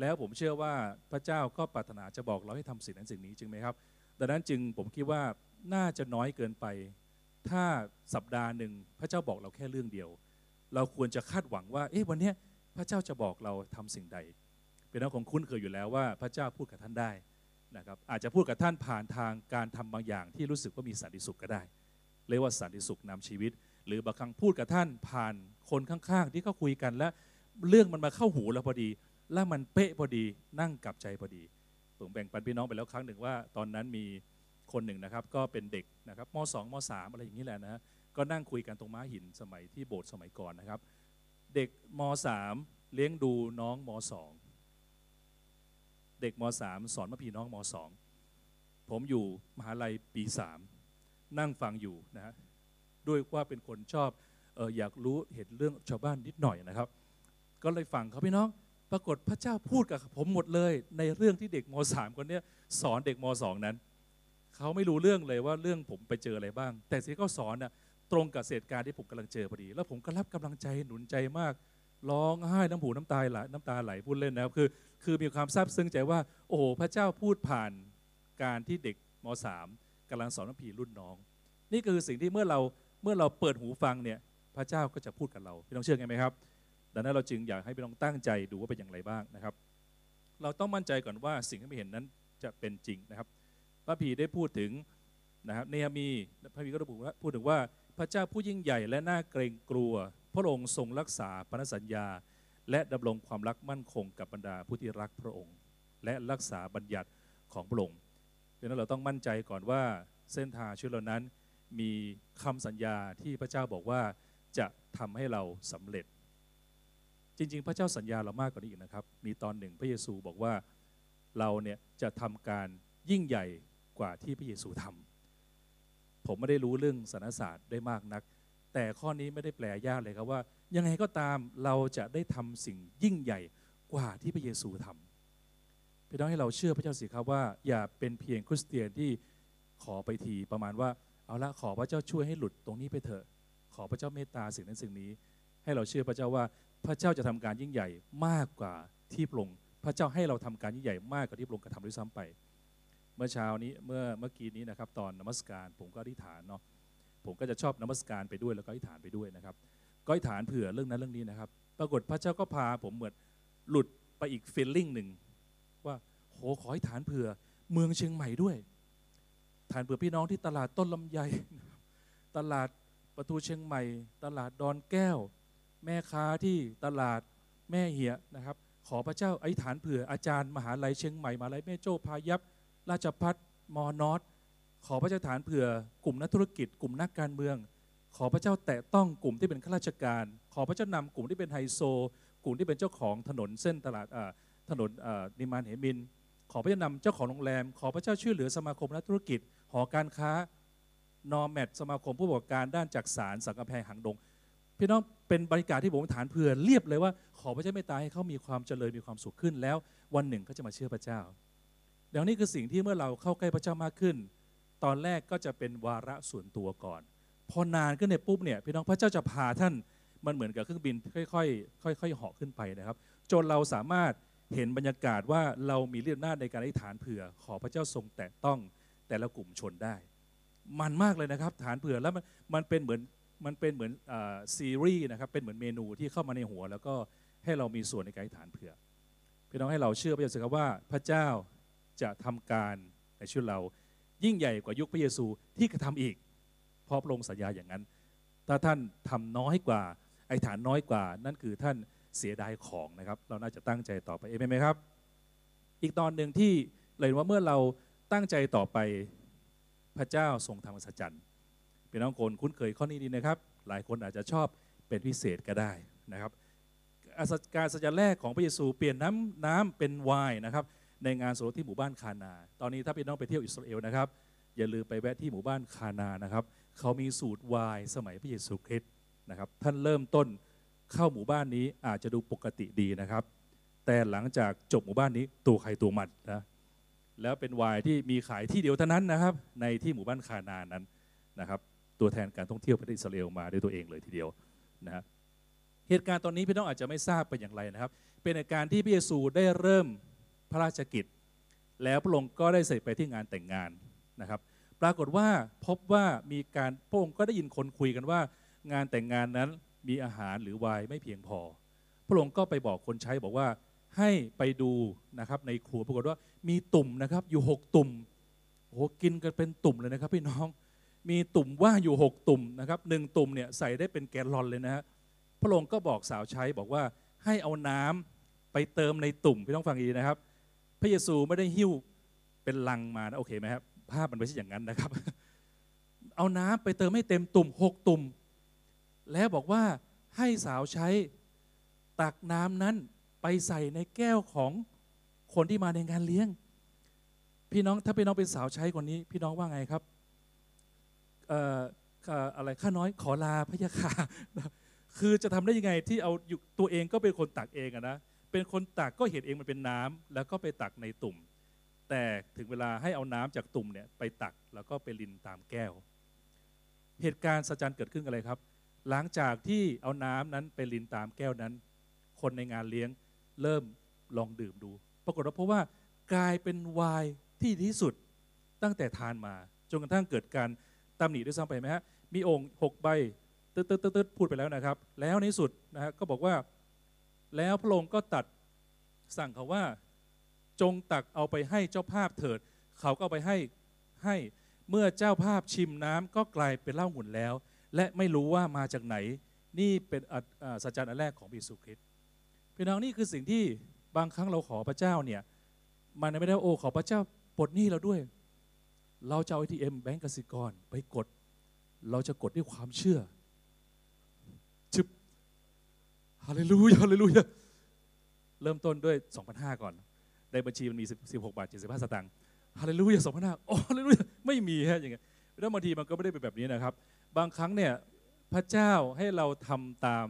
แล้วผมเชื่อว่าพระเจ้าก็ปรารถนาจะบอกเราให้ทำสิ่งนั้นสิ่งนี้จริงไหมครับดังนั้นจึงผมคิดว่าน่าจะน้อยเกินไปถ้าสัปดาห์หนึ่งพระเจ้าบอกเราแค่เรื่องเดียวเราควรจะคาดหวังว่าเอ๊ะวันนี้พระเจ้าจะบอกเราทำสิ่งใดเป็นเรื่องของคุ้นเคยอยู่แล้วว่าพระเจ้าพูดกับท่านได้นะครับอาจจะพูดกับท่านผ่านทางการทำบางอย่างที่รู้สึกว่ามีสันติสุขก็ได้เรียกว่าสันติสุขนำชีวิตหรือบางครั้งพูดกับท่านผ่านคนข้างๆที่เขาคุยกันและเรื่องมันมาเข้าหูเราพอดีและมันเป๊ะพอดีนั่งกลับใจพอดีผมแบ่งปันพี่น้องไปแล้วครั้งหนึ่งว่าตอนนั้นมีคนหนึ่งนะครับก็เป็นเด็กนะครับม สอง ม สามอะไรอย่างนี้แหละนะก็นั่งคุยกันตรงม้าหินสมัยที่โบสถ์สมัยก่อนนะครับเด็กม สามเลี้ยงดูน้องม สองเด็กม สามสอนพี่น้องม สองผมอยู่มหาลัยปีสามนั่งฟังอยู่นะฮะด้วยว่าเป็นคนชอบเอ่ออยากรู้เห็นเรื่องชาวบ้านนิดหน่อยนะครับก็เลยฟังเขาพี่น้องปรากฏพระเจ้าพูดกับผมหมดเลยในเรื่องที่เด็กม สามคนนี้สอนเด็กม สองนั้นเขาไม่รู้เรื่องเลยว่าเรื่องผมไปเจออะไรบ้างแต่สิ่งที่เขาสอนน่ะตรงกับเหตุการณ์ที่ผมกำลังเจอพอดีแล้วผมก็รับกำลังใจหนุนใจมากร้องไห้น้ำหูน้ำตาไหลน้ำตาไหลพูดเล่นนะครับคือคือมีความซาบซึ้งใจว่าโอ้โหพระเจ้าพูดผ่านการที่เด็กม สามกำลังสอนน้ำผีรุ่นน้องนี่คือสิ่งที่เมื่อเราเมื่อเราเปิดหูฟังเนี่ยพระเจ้าก็จะพูดกับเราพี่น้องเชื่อไงไหมครับดังนั้นเราจึงอยากให้พี่น้องตั้งใจดูว่าเป็นอย่างไรบ้างนะครับเราต้องมั่นใจก่อนว่าสิ่งที่เราเห็นนั้นจะเป็นจริงนะครับพระพีได้พูดถึงนะครับเนหะมีพระพีก็ได้พูดถึงว่าพระเจ้าผู้ยิ่งใหญ่และน่าเกรงกลัวพระองค์ทรงรักษาพันธสัญญาและดำรงความรักมั่นคงกับบรรดาผู้ที่รักพระองค์และรักษาบัญญัติของพระองค์ดังนั้นเราต้องมั่นใจก่อนว่าเส้นทางชีวิตเรานั้นมีคำสัญญาที่พระเจ้าบอกว่าจะทำให้เราสำเร็จจริงๆพระเจ้าสัญญาเรามากกว่านี้อีกนะครับมีตอนหนึ่งพระเยซูบอกว่าเราเนี่ยจะทำการยิ่งใหญ่กว่าที่พระเยซูทำผมไม่ได้รู้เรื่องศาสนศาสตร์ได้มากนักแต่ข้อนี้ไม่ได้แปลยากเลยครับว่ายังไงก็ตามเราจะได้ทำสิ่งยิ่งใหญ่กว่าที่พระเยซูทำพี่น้องให้เราเชื่อพระเจ้าสิครับว่าอย่าเป็นเพียงคริสเตียนที่ขอไปทีประมาณว่าเอาละขอพระเจ้าช่วยให้หลุดตรงนี้ไปเถอะขอพระเจ้าเมตตาสิ่งนั้นสิ่งนี้ให้เราเชื่อพระเจ้าว่าพระเจ้าจะทำการยิ่งใหญ่มากกว่าที่พระองค์พระเจ้าให้เราทำการยิ่งใหญ่มากกว่าที่พระองค์กระทำด้วยซ้ำไปเมื่อเช้านี้เมื่อเมื่อกี้นี้นะครับตอนนมัสการผมก็อธิษฐานเนาะผมก็จะชอบนมัสการไปด้วยแล้วก็อธิษฐานไปด้วยนะครับก็อธิษฐานเผื่อเรื่องนั้นเรื่องนี้นะครับ ปรากฏพระเจ้าก็พาผมเหมือนหลุดไปอีกฟีลลิ่งหนึ่งว่าโหขอให้ฐานเผื่อเมืองเชียงใหม่ด้วยฐานเผื่อพี่น้องที่ตลาดต้นลำไยตลาดประตูเชียงใหม่ตลาดดอนแก้วแม่ค้าที่ตลาดแม่เหียนะครับขอพระเจ้าอธิษฐานเผื่ออาจารย์มหาลัยเชียงใหม่มหาลัยแม่โจ้พายัพราชภัฏมอนอสขอพระเจ้าฐานเผื่อกลุ่มนักธุรกิจกลุ่มนักการเมืองขอพระเจ้าแตะต้องกลุ่มที่เป็นข้าราชการขอพระเจ้านำกลุ่มที่เป็นไฮโซกลุ่มที่เป็นเจ้าของถนนเส้นตลาดถนนนิมานเหมินขอพระเจ้านำเจ้าของโรงแรมขอพระเจ้าช่วยเหลือสมาคมนักธุรกิจหอการค้านอแมดสมาคมผู้ประกอบการด้านจักสารสังกะแพงหางดงพี่น้องเป็นบรรยากาศที่ผมฐานเผื่อเรียบเลยว่าขอพระเจ้าเมตตาให้เขามีความเจริญมีความสุขขึ้นแล้ววันหนึ่งก็จะมาเชื่อพระเจ้าดังนี้คือสิ่งที่เมื่อเราเข้าใกล้พระเจ้ามากขึ้นตอนแรกก็จะเป็นวาระส่วนตัวก่อนพอนานขึ้นเนี่ยปุ๊บเนี่ยพี่น้องพระเจ้าจะพาท่านมันเหมือนกับเครื่องบินค่อยๆค่อยๆเหาะขึ้นไปนะครับจนเราสามารถเห็นบรรยากาศว่าเรามีเรื่องหน้าในการอธิษฐานเผื่อขอพระเจ้าทรงแตะต้องแต่ละกลุ่มชนได้มันมากเลยนะครับฐานเผื่อแล้วมันมันเป็นเหมือนมันเป็นเหมือนซีรีส์นะครับเป็นเหมือนเมนูที่เข้ามาในหัวแล้วก็ให้เรามีส่วนในการอธิษฐานเผื่อพี่น้องให้เราเชื่อพระเยซูครับว่าพระเจ้าจะทำการในชีวิตเรายิ่งใหญ่กว่ายุคพระเยซูที่กระทำอีกเพราะพระองค์สัญญาอย่างนั้นถ้าท่านทำน้อยกว่าอธิษฐานน้อยกว่านั่นคือท่านเสียดายของนะครับเราน่าจะตั้งใจต่อไปเอเมนไหมครับอีกตอนหนึ่งที่เลยว่าเมื่อเราตั้งใจต่อไปพระเจ้าทรงทำอัศจรรย์พี่น้องคนคุ้นเคยข้อนี้ดีนะครับหลายคนอาจจะชอบเป็นพิเศษก็ได้นะครับการอัศจรรย์แรกของพระเยซูเปลี่ยนน้ำน้ำเป็นไวน์นะครับในงานสมรสที่หมู่บ้านคานาตอนนี้ถ้าพี่น้องไปเที่ยวอิสราเอลนะครับอย่าลืมไปแวะที่หมู่บ้านคานานะครับเขามีสูตรไวน์สมัยพระเยซูคริสต์นะครับท่านเริ่มต้นเข้าหมู่บ้านนี้อาจจะดูปกติดีนะครับแต่หลังจากจบหมู่บ้านนี้ตัวใครตัวมันนะแล้วเป็นไวน์ที่มีขายที่เดียวเท่านั้นนะครับในที่หมู่บ้านคานานั้นนะครับตัวแทนการท่องเที่ยวประเทศอิสราเอลมาด้วยตัวเองเลยทีเดียวนะเหตุการณ์ตอนนี้พี่น้องอาจจะไม่ทราบเป็นอย่างไรนะครับเป็นเหตุการณ์ที่พระเยซูได้เริ่มพระราชกิจแล้วพระองค์ก็ได้เสด็จไปที่งานแต่งงานนะครับปรากฏว่าพบว่ามีการพระองค์ก็ได้ยินคนคุยกันว่างานแต่งงานนั้นมีอาหารหรือไวน์ไม่เพียงพอพระองค์ก็ไปบอกคนใช้บอกว่าให้ไปดูนะครับในครัวปรากฏว่ามีตุ่มนะครับอยู่หกตุ่มโอ้โหกินกันเป็นตุ่มเลยนะครับพี่น้องมีตุ่มว่าอยู่หกตุ่มนะครับหนึ่งตุ่มเนี่ยใส่ได้เป็นแกลลอนเลยนะฮะพระองค์ก็บอกสาวใช้บอกว่าให้เอาน้ำไปเติมในตุ่มพี่น้องฟังดีนะครับพระเยซูไม่ได้หิ้วเป็นลังมานะโอเคไหมครับภาพมันไม่ใช่อย่างนั้นนะครับเอาน้ำไปเติมให้เต็มตุ่มหกตุ่มแล้วบอกว่าให้สาวใช้ตักน้ำนั้นไปใส่ในแก้วของคนที่มาในงานเลี้ยงพี่น้องถ้าพี่น้องเป็นสาวใช้คนนี้พี่น้องว่าไงครับเอ่ออะไรข้าน้อยขอลาพระยาค่ะคือจะทำได้ยังไงที่เอาตัวเองก็เป็นคนตักเองอะนะเป็นคนตักก็เห็นเองมันเป็นน้ำแล้วก็ไปตักในตุ่มแต่ถึงเวลาให้เอาน้ำจากตุ่มเนี่ยไปตักแล้วก็ไปรินตามแก้วเหตุการณ์สัจจ์เกิดขึ้นอะไรครับหลังจากที่เอาน้ำนั้นไปรินตามแก้วนั้นคนในงานเลี้ยงเริ่มลองดื่มดูปรากฏว่าเพราะว่ากลายเป็นไวน์ที่ดีที่สุดตั้งแต่ทานมาจนกระทั่งเกิดการตำหนิด้วยซ้ำไปไหมฮะมีองค์หกใบตึ๊ดตึ๊ดตึ๊ดพูดไปแล้วนะครับแล้วในสุดนะฮะก็บอกว่าแล้วพระองค์ก็ตัดสั่งเขาว่าจงตักเอาไปให้เจ้าภาพเถิดเขาก็ไปให้ให้เมื่อเจ้าภาพชิมน้ำก็กลายเป็นเหล้าขุ่นแล้วและไม่รู้ว่ามาจากไหนนี่เป็นสัจจ์อันแรกของพระเยซูคริสต์พี่น้องนี่คือสิ่งที่บางครั้งเราขอพระเจ้าเนี่ยมันไม่ได้โอ้ขอพระเจ้าปลดหนี้เราด้วยเราจะเอา เอ ที เอ็ม แบงก์กสิกรไปกดเราจะกดด้วยความเชื่อชึบฮาเลลูยาฮาเลลูยาเริ่มต้นด้วย สองพันห้าร้อย ก่อนในบัญชีมันมีสิบหกบาทเจ็ดสิบห้าสตางค์ฮาเลลูยา สองพันห้าร้อย โอ้ฮาเลลูยาไม่มีฮะอย่างเงี้ยแล้วบางทีมันก็ไม่ได้เป็นแบบนี้นะครับบางครั้งเนี่ยพระเจ้าให้เราทำตาม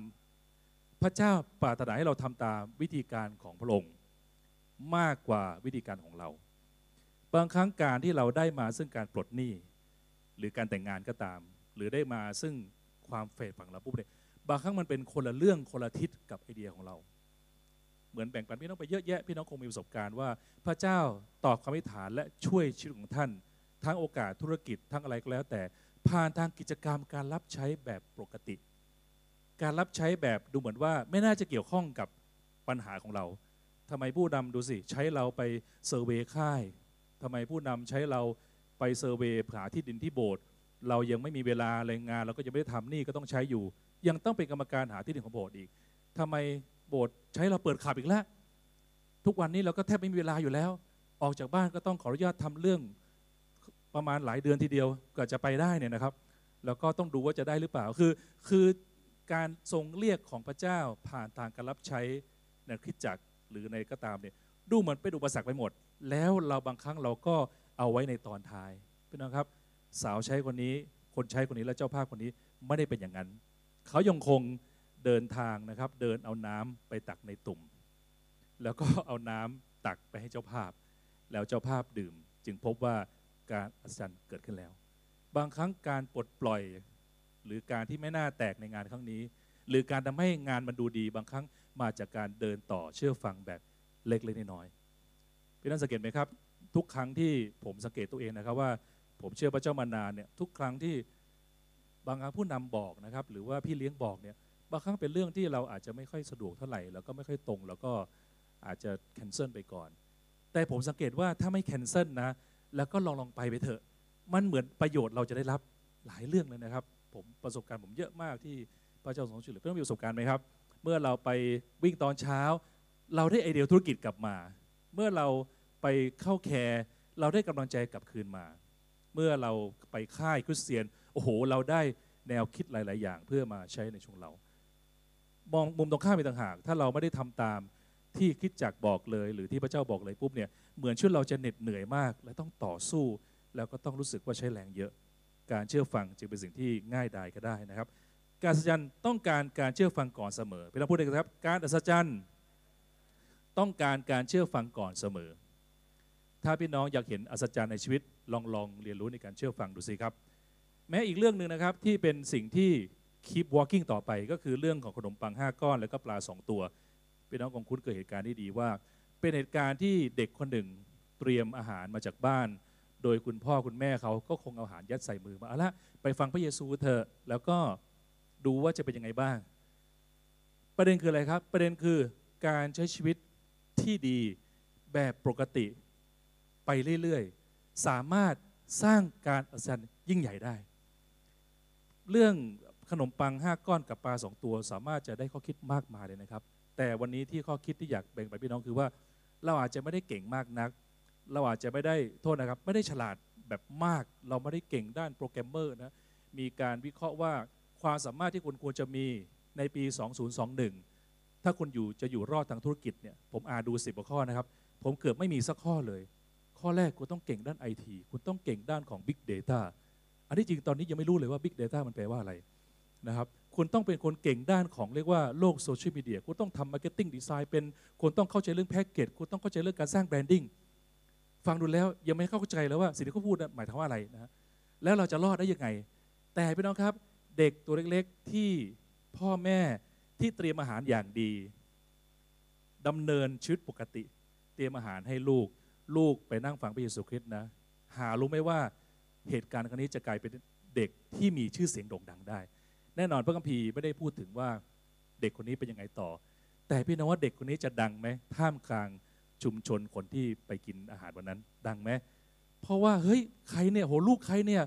พระเจ้าปรารถนาให้เราทำตามวิธีการของพระองค์มากกว่าวิธีการของเราบางครั้งการที่เราได้มาซึ่งการปลดหนี้หรือการแต่งงานก็ตามหรือได้มาซึ่งความเฟดฝังเราปุ๊บเนี่ยบางครั้งมันเป็นคนละเรื่องคนละทิศกับไอเดียของเราเหมือนแบ่งปันพี่น้องไปเยอะแยะพี่น้องคงมีประสบการณ์ว่าพระเจ้าตอบคำอธิษฐานและช่วยชีวิตของท่านทั้งโอกาสธุรกิจทั้งอะไรก็แล้วแต่ผ่านทางกิจกรรมการรับใช้แบบปกติ การรับใช้แบบดูเหมือนว่าไม่น่าจะเกี่ยวข้องกับปัญหาของเราทำไมผู้นำดูสิใช้เราไปเซอร์เวย์ค่ายทำไมผู้นำใช้เราไปเซอร์เวย์หาที่ดินที่โบสถ์เรายังไม่มีเวลาแรงงานเราก็ยังไม่ได้ทำนี่ก็ต้องใช้อยู่ยังต้องเป็นกรรมการหาที่ดินของโบสถ์อีกทำไมโบสถ์ใช้เราเปิดขับอีกแล้วทุกวันนี้เราก็แทบไม่มีเวลาอยู่แล้วออกจากบ้านก็ต้องขออนุญาตทำเรื่องประมาณหลายเดือนทีเดียวก็จะไปได้เนี่ยนะครับแล้วก็ต้องดูว่าจะได้หรือเปล่าคือคือการทรงเรียกของพระเจ้าผ่านทางการรับใช้ในคริสตจักรหรือในก็ตามเนี่ยดูเหมือนเป็นอุปสรรคไปหมดแล้วเราบางครั้งเราก็เอาไว้ในตอนท้ายพี่น้องครับสาวใช้คนนี้คนใช้คนนี้และเจ้าภาพคนนี้ไม่ได้เป็นอย่างนั้นเขายังคงเดินทางนะครับเดินเอาน้ำไปตักในตุ่มแล้วก็เอาน้ำตักไปให้เจ้าภาพแล้วเจ้าภาพดื่มจึงพบว่าการอัศจรรย์เกิดขึ้นแล้วบางครั้งการปลดปล่อยหรือการที่ไม่น่าแตกในงานครั้งนี้หรือการทำให้งานมันดูดีบางครั้งมาจากการเดินต่อเชื่อฟังแบบเล็กๆน้อยๆพี่น้องสังเกตไหมครับทุกครั้งที่ผมสังเกตตัวเองนะครับว่าผมเชื่อพระเจ้ามานานเนี่ยทุกครั้งที่บางครั้งผู้นำบอกนะครับหรือว่าพี่เลี้ยงบอกเนี่ยบางครั้งเป็นเรื่องที่เราอาจจะไม่ค่อยสะดวกเท่าไหร่แล้วก็ไม่ค่อยตรงแล้วก็อาจจะแคนเซิลไปก่อนแต่ผมสังเกตว่าถ้าไม่แคนเซิลนะแล้วก็ลองลองไปไปเถอะมันเหมือนประโยชน์เราจะได้รับหลายเรื่องเลยนะครับผมประสบการณ์ผมเยอะมากที่พระเจ้าทรงช่วยเหลือเพื่อนมีประสบการณ์ไหมครับเมื่อเราไปวิ่งตอนเช้าเราได้ไอเดียธุรกิจกลับมาเมื่อเราไปเข้าแคร์เราได้กำลังใจกลับคืนมาเมื่อเราไปค่ายคริสเตียนโอ้โหเราได้แนวคิดหลายๆอย่างเพื่อมาใช้ในช่วงเรามองมุมตรงข้ามไปต่างหากถ้าเราไม่ได้ทำตามที่คิดจักบอกเลยหรือที่พระเจ้าบอกเลยปุ๊บเนี่ยเหมือนช่วงเราจะเหน็ดเหนื่อยมากและต้องต่อสู้แล้วก็ต้องรู้สึกว่าใช้แรงเยอะการเชื่อฟังจึงเป็นสิ่งที่ง่ายดายก็ได้นะครับการอัศจรรย์ต้องการการเชื่อฟังก่อนเสมอพี่น้องพูดเลยครับการอัศจรรย์ต้องการการเชื่อฟังก่อนเสมอถ้าพี่น้องอยากเห็นอัศจรรย์ในชีวิตลองลองเรียนรู้ในการเชื่อฟังดูสิครับแม้อีกเรื่องหนึ่งนะครับที่เป็นสิ่งที่ keep walking ต่อไปก็คือเรื่องของขนมปังห้าก้อนแล้วก็ปลาสองตัวพี่น้องคงคุ้นเคยเหตุการณ์ที่ดีว่าเป็นเหตุการณ์ที่เด็กคนหนึ่งเตรียมอาหารมาจากบ้านโดยคุณพ่อคุณแม่เขาก็คงเอาอาหารยัดใส่มือมาเอาละไปฟังพระเยซูเถอะแล้วก็ดูว่าจะเป็นยังไงบ้างประเด็นคืออะไรครับประเด็นคือการใช้ชีวิตที่ดีแบบปกติไปเรื่อยๆสามารถสร้างการอัศจรรย์ยิ่งใหญ่ได้เรื่องขนมปังห้าก้อนกับปลาสองตัวสามารถจะได้ข้อคิดมากมายเลยนะครับแต่วันนี้ที่ข้อคิดที่อยากแบ่งไปพี่น้องคือว่าเราอาจจะไม่ได้เก่งมากนักเราอาจจะไม่ได้โทษนะครับไม่ได้ฉลาดแบบมากเราไม่ได้เก่งด้านโปรแกรมเมอร์นะมีการวิเคราะห์ว่าความสามารถที่คุณควรจะมีในปีสองพันยี่สิบเอ็ดถ้าคุณอยู่จะอยู่รอดทางธุรกิจเนี่ยผมอ่านดูสิบกว่าข้อนะครับผมเกือบไม่มีสักข้อเลยข้อแรกคุณต้องเก่งด้าน ไอ ที คุณต้องเก่งด้านของ Big Data อันที่จริงตอนนี้ยังไม่รู้เลยว่า Big Data มันแปลว่าอะไรนะครับคุณต้องเป็นคนเก่งด้านของเรียกว่าโลกโซเชียลมีเดียคุณต้องทำมาร์เก็ตติ้งดีไซน์เป็นคุณต้องเข้าใจเรื่องแพ็กเกจคุณต้องเข้าใจเรื่องการสร้างแบรนดิ้งฟังดูแล้วยังไม่เข้าใจแล้วว่าสิ่งที่เขาพูดหมายถึงว่าอะไรนะแล้วเราจะรอดได้ยังไงแต่พี่น้องครับเด็กตัวเล็กๆที่พ่อแม่ที่เตรียมอาหารอย่างดีดำเนินชีวิตปกติเตรียมอาหารให้ลูกลูกไปนั่งฟังพระเยซูคริสต์นะหารู้ไหมว่าเหตุการณ์ครั้งนี้จะกลายเป็นเด็กที่มีชื่อเสียงโด่งดังได้แน่นอนพระคัมภีร์ไม่ได้พูดถึงว่าเด็กคนนี้เป็นยังไงต่อแต่พี่น้องว่าเด็กคนนี้จะดังไหมท่ามกลางชุมชนคนที่ไปกินอาหารวันนั้นดังไหมเพราะว่าเฮ้ยใครเนี่ยโหลูกใครเนี่ย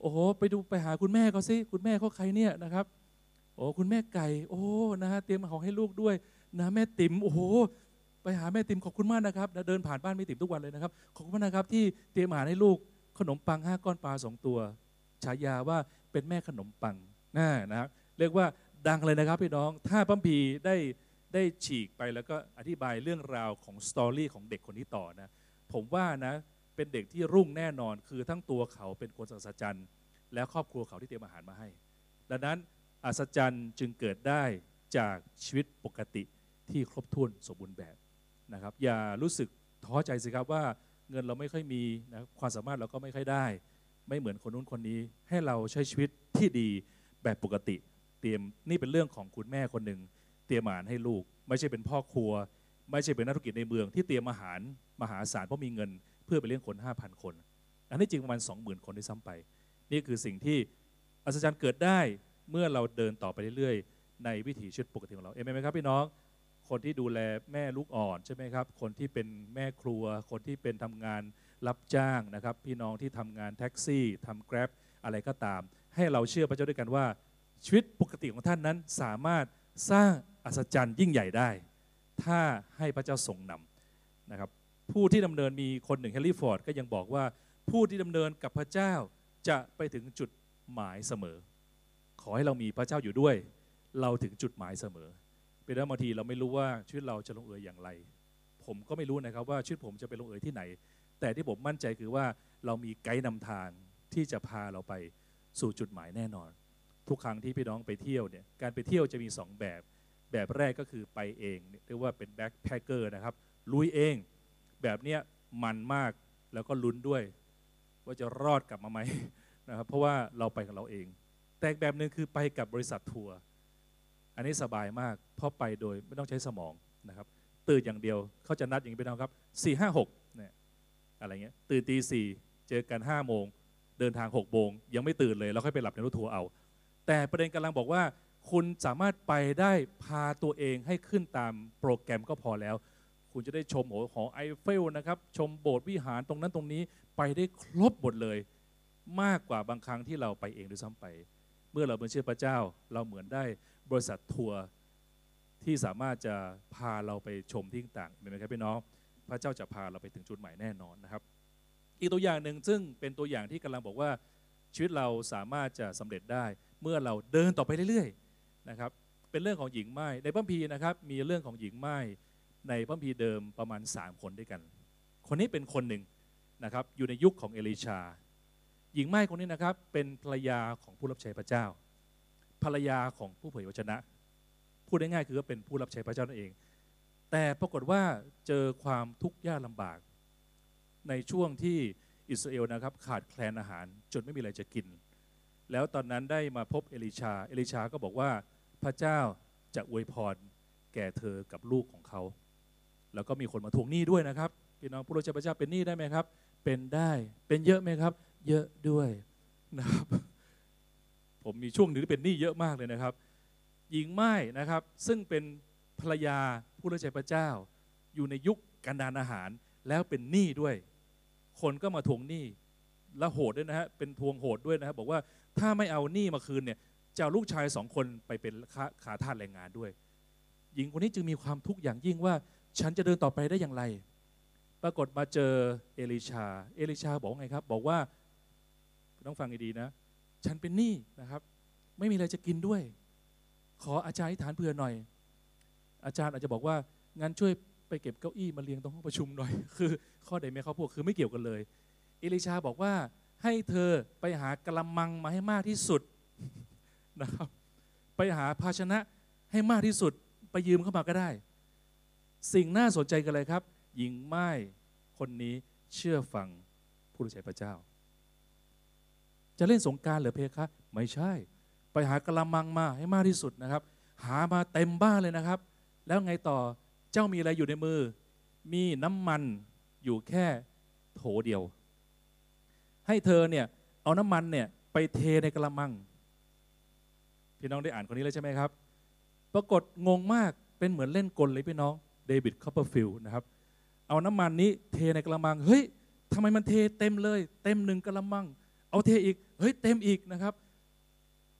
โอ้โหไปดูไปหาคุณแม่เขาสิคุณแม่เขาใครเนี่ยนะครับโอ้คุณแม่ไก่โอ้นะฮะเตรียมของให้ลูกด้วยนะแม่ติ๋มโอ้โหไปหาแม่ติ๋มขอบคุณมากนะครับนะเดินผ่านบ้านแม่ติ๋มทุกวันเลยนะครับขอบคุณมากนะครับที่เตรียมอาหารให้ลูกขนมปังห้าก้อนปลาสองตัวฉายาว่าเป็นแม่ขนมปังน่านะครับเรียกว่าดังเลยนะครับพี่น้องถ้าพระคัมภีร์ได้ได้ฉีกไปแล้วก็อธิบายเรื่องราวของสตอรี่ของเด็กคนนี้ต่อนะผมว่านะเป็นเด็กที่รุ่งแน่นอนคือทั้งตัวเขาเป็นคนอัศจรรย์และครอบครัวเขาที่เตรียมอาหารมาให้ดังนั้นอัศจรรย์จึงเกิดได้จากชีวิตปกติที่ครบถ้วนสมบูรณ์แบบนะครับอย่ารู้สึกท้อใจสิครับว่าเงินเราไม่ค่อยมีนะความสามารถเราก็ไม่ค่อยได้ไม่เหมือนคนนู้นคนนี้ให้เราใช้ชีวิตที่ดีแบบปกติเตรียมนี่เป็นเรื่องของคุณแม่คนหนึ่งเตรียมอาหารให้ลูกไม่ใช่เป็นพ่อครัวไม่ใช่เป็นนักธุรกิจในเมืองที่เตรียมอาหารมหาศาลเพราะมีเงินเพื่อไปเลี้ยงคน ห้าพัน คนอันนี้จริงประมาณ สองหมื่น คนได้ซ้ำไปนี่คือสิ่งที่อัศจรรย์เกิดได้เมื่อเราเดินต่อไปเรื่อยๆ ในวิถีชีวิตปกติของเราเอเมนไหมครับพี่น้องคนที่ดูแลแม่ลูกอ่อนใช่ไหมครับคนที่เป็นแม่ครัวคนที่เป็นทำงานรับจ้างนะครับพี่น้องที่ทำงานแท็กซี่ทำ Grab อะไรก็ตามให้เราเชื่อพระเจ้าด้วยกันว่าชีวิตปกติของท่านนั้นสามารถสร้างอัศจรรย์ยิ่งใหญ่ได้ถ้าให้พระเจ้าทรงนำนะครับผู้ที่ดำเนินมีคนหนึ่งเฮนรี่ฟอร์ดก็ยังบอกว่าผู้ที่ดำเนินกับพระเจ้าจะไปถึงจุดหมายเสมอขอให้เรามีพระเจ้าอยู่ด้วยเราถึงจุดหมายเสมอเป็นเรื่องบางทีเราไม่รู้ว่าชีวิตเราจะลงเอยอย่างไรผมก็ไม่รู้นะครับว่าชีวิตผมจะไปลงเอยที่ไหนแต่ที่ผมมั่นใจคือว่าเรามีไกด์นำทางที่จะพาเราไปสู่จุดหมายแน่นอนทุกครั้งที่พี่น้องไปเที่ยวเนี่ยการไปเที่ยวจะมีสองแบบแบบแรกก็คือไปเองเรียกว่าเป็นแบ็คแพคเกอร์นะครับลุยเองแบบเนี้ยมันมากแล้วก็ลุ้นด้วยว่าจะรอดกลับมาไหมนะครับเพราะว่าเราไปของเราเองแต่แบบนึงคือไปกับบริษัททัวร์อันนี้สบายมากเพราะไปโดยไม่ต้องใช้สมองนะครับตื่นอย่างเดียวเขาจะนัดอย่างนี้ไปนะครับสี่ห้าหกเนี่ยอะไรเงี้ยตื่นตีสี่เจอกันห้าโมงเดินทางหกโมงยังไม่ตื่นเลยแล้วค่อยไปหลับในรถทัวร์เอาแต่ประเด็นกำลังบอกว่าคุณสามารถไปได้พาตัวเองให้ขึ้นตามโปรแกรมก็พอแล้วคุณจะได้ชมหอหอไอเฟลนะครับชมโบสถ์วิหารตรงนั้นตรงนี้ไปได้ครบหมดเลยมากกว่าบางครั้งที่เราไปเองด้วยซ้ำไปเมื่อเราเป็นเชื่อพระเจ้าเราเหมือนได้บริษัททัวร์ที่สามารถจะพาเราไปชมที่ต่างๆเห็นไหมครับพี่น้องพระเจ้าจะพาเราไปถึงจุดหมายแน่นอนนะครับอีกตัวอย่างหนึ่งซึ่งเป็นตัวอย่างที่กำลังบอกว่าชีวิตเราสามารถจะสำเร็จได้เมื่อเราเดินต่อไปเรื่อยๆนะครับเป็นเรื่องของหญิงไม้ในพระคัมภีร์นะครับมีเรื่องของหญิงไม้ในพระคัมภีร์เดิมประมาณสามคนด้วยกันคนนี้เป็นคนหนึ่งนะครับอยู่ในยุคของเอลิชาหญิงไม้คนนี้นะครับเป็นภรรยาของผู้รับใช้พระเจ้าภรรยาของผู้เผยวจนะพูดง่ายๆคือก็เป็นผู้รับใช้พระเจ้านั่นเองแต่ปรากฏว่าเจอความทุกข์ยากลำบากในช่วงที่อิสราเอลนะครับขาดแคลนอาหารจนไม่มีอะไรจะกินแล้วตอนนั้นได้มาพบเอลิชาเอลิชาก็บอกว่าพระเจ้าจะอวยพรแก่เธอกับลูกของเขาแล้วก็มีคนมาทวงหนี้ด้วยนะครับพี่น้องผู้รับใช้พระเจ้าเป็นหนี้ได้ไหมครับเป็นได้เป็นเยอะไหมครับเยอะด้วยนะครับผมมีช่วงหนึ่งที่เป็นหนี้เยอะมากเลยนะครับหญิงไม้นะครับซึ่งเป็นภรรยาผู้รับใช้พระเจ้าอยู่ในยุคกันดารอาหารแล้วเป็นหนี้ด้วยคนก็มาทวงหนี้และโหดด้วยนะฮะเป็นทวงโหดด้วยนะครับบอกว่าถ้าไม่เอาหนี้มาคืนเนี่ยจะเอาลูกชายสองคนไปเป็นขาทาสแรงงานด้วยหญิงคนนี้จึงมีความทุกข์อย่างยิ่งว่าฉันจะเดินต่อไปได้อย่างไรปรากฏมาเจอเอลิชาเอลิชาบอกไงครับบอกว่าต้องฟังดีๆนะฉันเป็นหนี้นะครับไม่มีอะไรจะกินด้วยขออาจารย์อธิษฐานเผื่อหน่อยอาจารย์อาจจะบอกว่างั้นช่วยไปเก็บเก้าอี้มาเรียงตรงห้องประชุมหน่อยคือข้อใดไม่เข้าพวกคือไม่เกี่ยวกันเลยเอลิชาบอกว่าให้เธอไปหากระมังมาให้มากที่สุดนะครับไปหาภาชนะให้มากที่สุดไปยืมเข้ามาก็ได้สิ่งน่าสนใจกันเลยครับหญิงไม้คนนี้เชื่อฟังผู้รับใช้พระเจ้าจะเล่นสงกรานต์เหรอเพคะไม่ใช่ไปหากระมังมาให้มากที่สุดนะครับหามาเต็มบ้านเลยนะครับแล้วไงต่อเจ้ามีอะไรอยู่ในมือมีน้ำมันอยู่แค่โถเดียวให้เธอเนี่ยเอาน้ำมันเนี่ยไปเทในกระมังพี่น้องได้อ่านคนนี้แล้วใช่ไหมครับปรากฏงงมากเป็นเหมือนเล่นกลเลยพี่น้องเดวิดคัพเปอร์ฟิลด์นะครับเอาน้ำมันนี้เทในกระมังเฮ้ยทำไมมันเทเต็มเลยเต็มหนึ่งกระมังเอาเทอีกเฮ้ยเต็มอีกนะครับ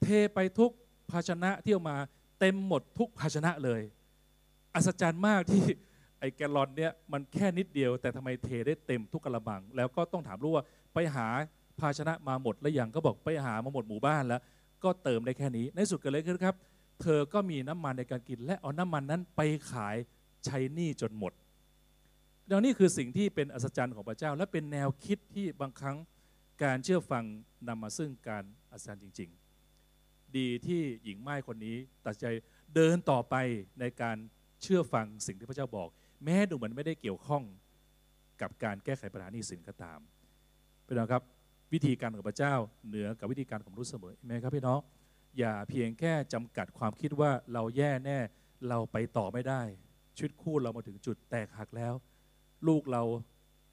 เทไปทุกภาชนะที่เอามาเต็มหมดทุกภาชนะเลยอัศจรรย์มากที่ไอ้แกลลอนเนี่ยมันแค่นิดเดียวแต่ทำไมเทได้เต็มทุกกระมังแล้วก็ต้องถามรู้ว่าไปหาภาชนะมาหมดแล้วยังก็บอกไปหามาหมดหมู่บ้านแล้วก็เติมได้แค่นี้ในสุดก็เลยครับเธอก็มีน้ำมันในการกินและเอาน้ำมันนั้นไปขายใช้หนี้จนหมดแล้วนี่คือสิ่งที่เป็นอัศจรรย์ของพระเจ้าและเป็นแนวคิดที่บางครั้งการเชื่อฟังนำมาซึ่งการอัศจรรย์จริงๆดีที่หญิงไม้คนนี้ตัดใจเดินต่อไปในการเชื่อฟังสิ่งที่พระเจ้าบอกแม้ดูเหมือนไม่ได้เกี่ยวข้องกับการแก้ไขปัญหาหนี้สินก็ตามพี่น้องครับวิธีการของพระเจ้าเหนือกับวิธีการของมนุษย์เสมอใช่ไหมครับพี่น้องอย่าเพียงแค่จำกัดความคิดว่าเราแย่แน่เราไปต่อไม่ได้ชีวิตคู่เรามาถึงจุดแตกหักแล้วลูกเรา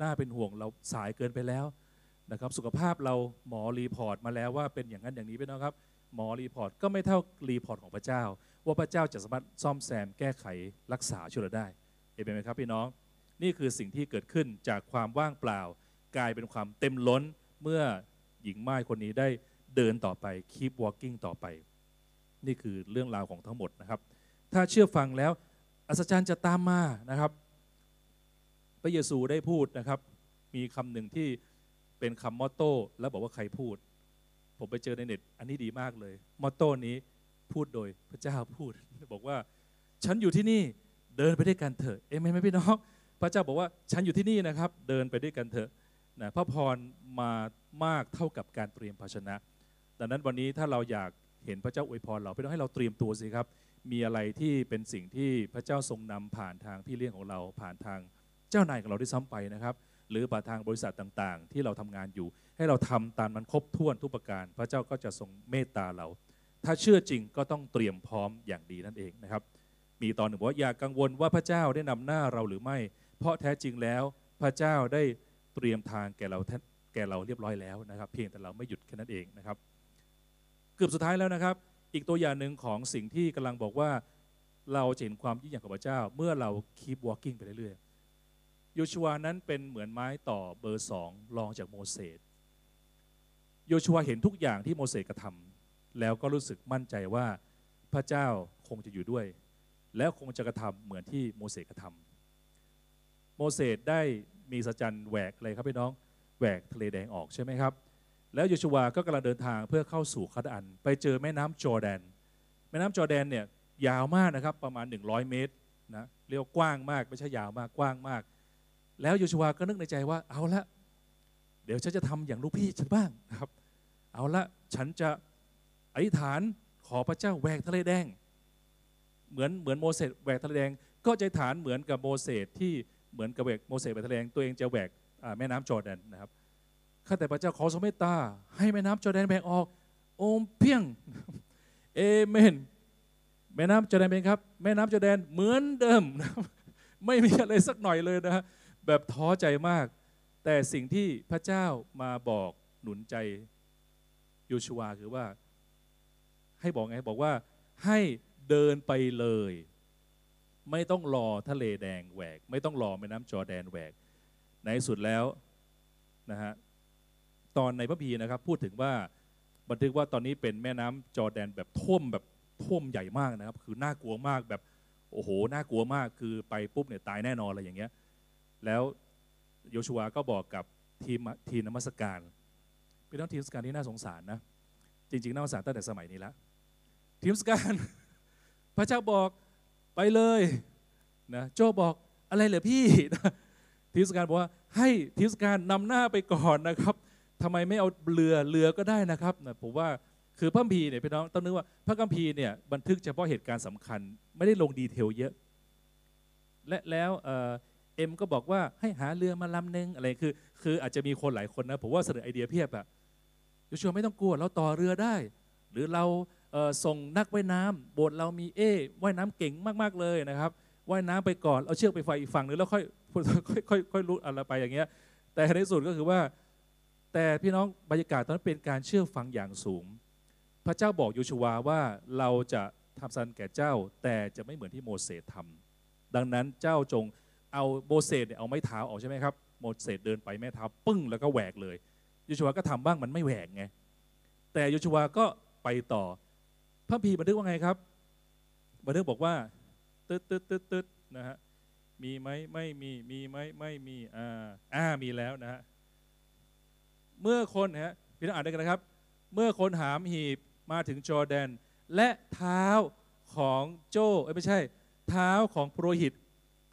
น่าเป็นห่วงเราสายเกินไปแล้วนะครับสุขภาพเราหมอรีพอร์ตมาแล้วว่าเป็นอย่างนั้นอย่างนี้พี่น้องครับหมอรีพอร์ตก็ไม่เท่ารีพอร์ตของพระเจ้า ว่าพระเจ้าจะสามารถซ่อมแซมแก้ไขรักษาช่วยเราได้เอเมนไหมครับพี่น้องนี่คือสิ่งที่เกิดขึ้นจากความว่างเปล่ากลายเป็นความเต็มล้นเมื่อหญิงม่ายคนนี้ได้เดินต่อไป keep walking ต่อไปนี่คือเรื่องราวของทั้งหมดนะครับถ้าเชื่อฟังแล้วอัศจรรย์จะตามมานะครับพระเยซูได้พูดนะครับมีคำหนึ่งที่เป็นคำมอตโต้แล้วบอกว่าใครพูดผมไปเจอในเน็ตอันนี้ดีมากเลยมอตโต้นี้พูดโดยพระเจ้าพูดบอกว่าฉันอยู่ที่นี่เดินไปด้วยกันเถอะเอเมนไหมพี่น้องพระเจ้าบอกว่าฉันอยู่ที่นี่นะครับเดินไปด้วยกันเถอะนะพระพรมามากเท่ากับการเตรียมภาชนะดังนั้นวันนี้ถ้าเราอยากเห็นพระเจ้าอวยพรเราพี่น้องให้เราเตรียมตัวสิครับมีอะไรที่เป็นสิ่งที่พระเจ้าทรงนำผ่านทางพี่เลี้ยงของเราผ่านทางเจ้านายของเราได้ซ้ำไปนะครับหรือผ่านทางบริษัทต่างๆที่เราทำงานอยู่ให้เราทำตามมันครบถ้วนทุกประการพระเจ้าก็จะทรงเมตตาเราถ้าเชื่อจริงก็ต้องเตรียมพร้อมอย่างดีนั่นเองนะครับมีตอนหนึ่งว่าอย่ากังวลว่าพระเจ้าได้นำหน้าเราหรือไม่เพราะแท้จริงแล้วพระเจ้าได้เตรียมทางแก่เราแก่เราเรียบร้อยแล้วนะครับเพียงแต่เราไม่หยุดแค่นั้นเองนะครับเกือบสุดท้ายแล้วนะครับอีกตัวอย่างหนึ่งของสิ่งที่กำลังบอกว่าเราจะเห็นความยิ่งใหญ่ของพระเจ้าเมื่อเรา keep walking ไปเรื่อยโยชูวานั้นเป็นเหมือนไม้ต่อเบอร์สองรองจากโมเสสโยชูวาเห็นทุกอย่างที่โมเสสกระทำแล้วก็รู้สึกมั่นใจว่าพระเจ้าคงจะอยู่ด้วยและคงจะกระทำเหมือนที่โมเสสกระทำโมเสสได้มีสัจจันแหวกอะไรครับพี่น้องแหวกทะเลแดงออกใช่ไหมครับแล้วโยชูวาก็กำลังเดินทางเพื่อเข้าสู่คานาอันไปเจอแม่น้ำจอร์แดนแม่น้ำจอร์แดนเนี่ยยาวมากนะครับประมาณหนึ่งร้อยเมตรนะเรียกกว้างมากไม่ใช่ยาวมากกว้างมากแล้วโยชูวาก็นึกในใจว่าเอาละเดี๋ยวฉันจะทำอย่างลูกพี่ฉันบ้างนะครับเอาละฉันจะอธิษฐานขอพระเจ้าแหวกทะเลแดงเหมือนเหมือนโมเสสแหวกทะเลแดงก็จะอธิษฐานเหมือนกับโมเสสที่เหมือนกับแหวกโมเสสแหวกทะเลแดงตัวเองจะแหวกแม่น้ำจอร์แดนนะครับข้าแต่พระเจ้าขอทรงเมตตาให้แม่น้ำจอร์แดนแหวกออกโอมเพียงเอเมนแม่น้ำจอร์แดนเป็นครับแม่น้ำจอร์แดนเหมือนเดิมไม่มีอะไรสักหน่อยเลยนะฮะแบบท้อใจมากแต่สิ่งที่พระเจ้ามาบอกหนุนใจโยชูวาคือว่าให้บอกไงบอกว่าให้เดินไปเลยไม่ต้องรอทะเลแดงแหวกไม่ต้องรอแม่น้ำจอร์แดนแหวกในสุดแล้วนะฮะตอนในพระพีนะครับพูดถึงว่าบันทึกว่าตอนนี้เป็นแม่น้ำจอร์แดนแบบท่วมแบบท่วมใหญ่มากนะครับคือน่ากลัวมากแบบโอ้โหน่ากลัวมากคือไปปุ๊บเนี่ยตายแน่นอนอะไรอย่างเงี้ยแล้วโยชัวก็บอกกับทีมทีมนมัสการเป็นทีมนมัสการที่น่าสงสารนะจริงๆน่าสงสารตั้งแต่สมัยนี้ละทีมนมัสการพระเจ้าบอกไปเลยนะโจบอกอะไรเหรอพี่ทีมนมัสการบอกว่าให้ทีมนมัสการนำหน้าไปก่อนนะครับทำไมไม่เอาเรือเรือก็ได้นะครับนะผมว่าคือพระคัมภีร์เนี่ยพี่น้องต้องนึกว่าพระคัมภีร์เนี่ยบันทึกเฉพาะเหตุการณ์สำคัญไม่ได้ลงดีเทลเยอะและแล้วเอ็มก็บอกว่าให้หาเรือมาลำหนึ่งอะไรคือคืออาจจะมีคนหลายคนนะผมว่าเสนอไอเดียเพียบอะโยชัวไม่ต้องกลัวเราต่อเรือได้หรือเราส่งนักว่ายน้ำโบสถ์เรามีเอว่ายน้ำเก่งมากๆเลยนะครับว่ายน้ำไปก่อนเอาเชือกไปไฟอีกฝั่งนึงแล้วค่อยค่อยค่อยลุกอะไรไปอย่างเงี้ยแต่ในที่สุดก็คือว่าแต่พี่น้องบรรยากาศตอนนั้นเป็นการเชื่อฟังอย่างสูงพระเจ้าบอกโยชัวว่าเราจะทำสันแก่เจ้าแต่จะไม่เหมือนที่โมเสสทำดังนั้นเจ้าจงเอาโมเสสเนี่ยเอาไม้เท้าออกใช่ไหมครับโมเสสเดินไปไม้เท้าปึ้งแล้วก็แหวกเลยโยชัวก็ทำบ้างมันไม่แหวกไงแต่โยชัวก็ไปต่อพระพีบันทึกว่าไงครับบันทึกบอกว่าตึ๊ดตึ๊ดตึ๊ดตึ๊ดนะฮะมีไหมไม่มีมีไหมไม่มีอ่าอ่ามีแล้วนะฮะเมื่อคนฮะพี่น้องอ่านได้กันนะครับเมื่อคนหามหีบมาถึงจอร์แดนและเท้าของโจเอ้ยไม่ใช่เท้าของปุโรหิต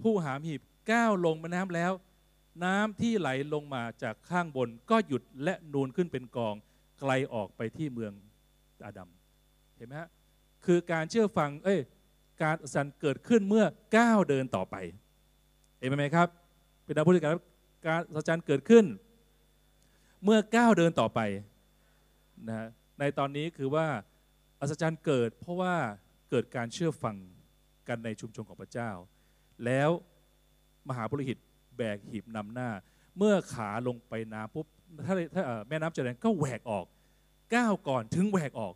ผู้หามหีบก้าวลงแม่น้ำแล้วน้ำที่ไหลลงมาจากข้างบนก็หยุดและนูนขึ้นเป็นกองไกลออกไปที่เมืองอาดัมเห็นไหมฮะคือการเชื่อฟังเอ้ยการสันเกิดขึ้นเมื่อก้าวเดินต่อไปเห็นไหมครับเป็นการพูดกันการสันเกิดขึ้นเมื่อก้าวเดินต่อไปนะในตอนนี้คือว่าอัศจรรย์เกิดเพราะว่าเกิดการเชื่อฟังกันในชุมชนของพระเจ้าแล้วมหาปุโรหิตแบกหีบนำหน้าเมื่อขาลงไปน้ำปุ๊บถ้าแม่น้ำจอร์แดนก็แหวกออกก้าวก่อนถึงแหวกออก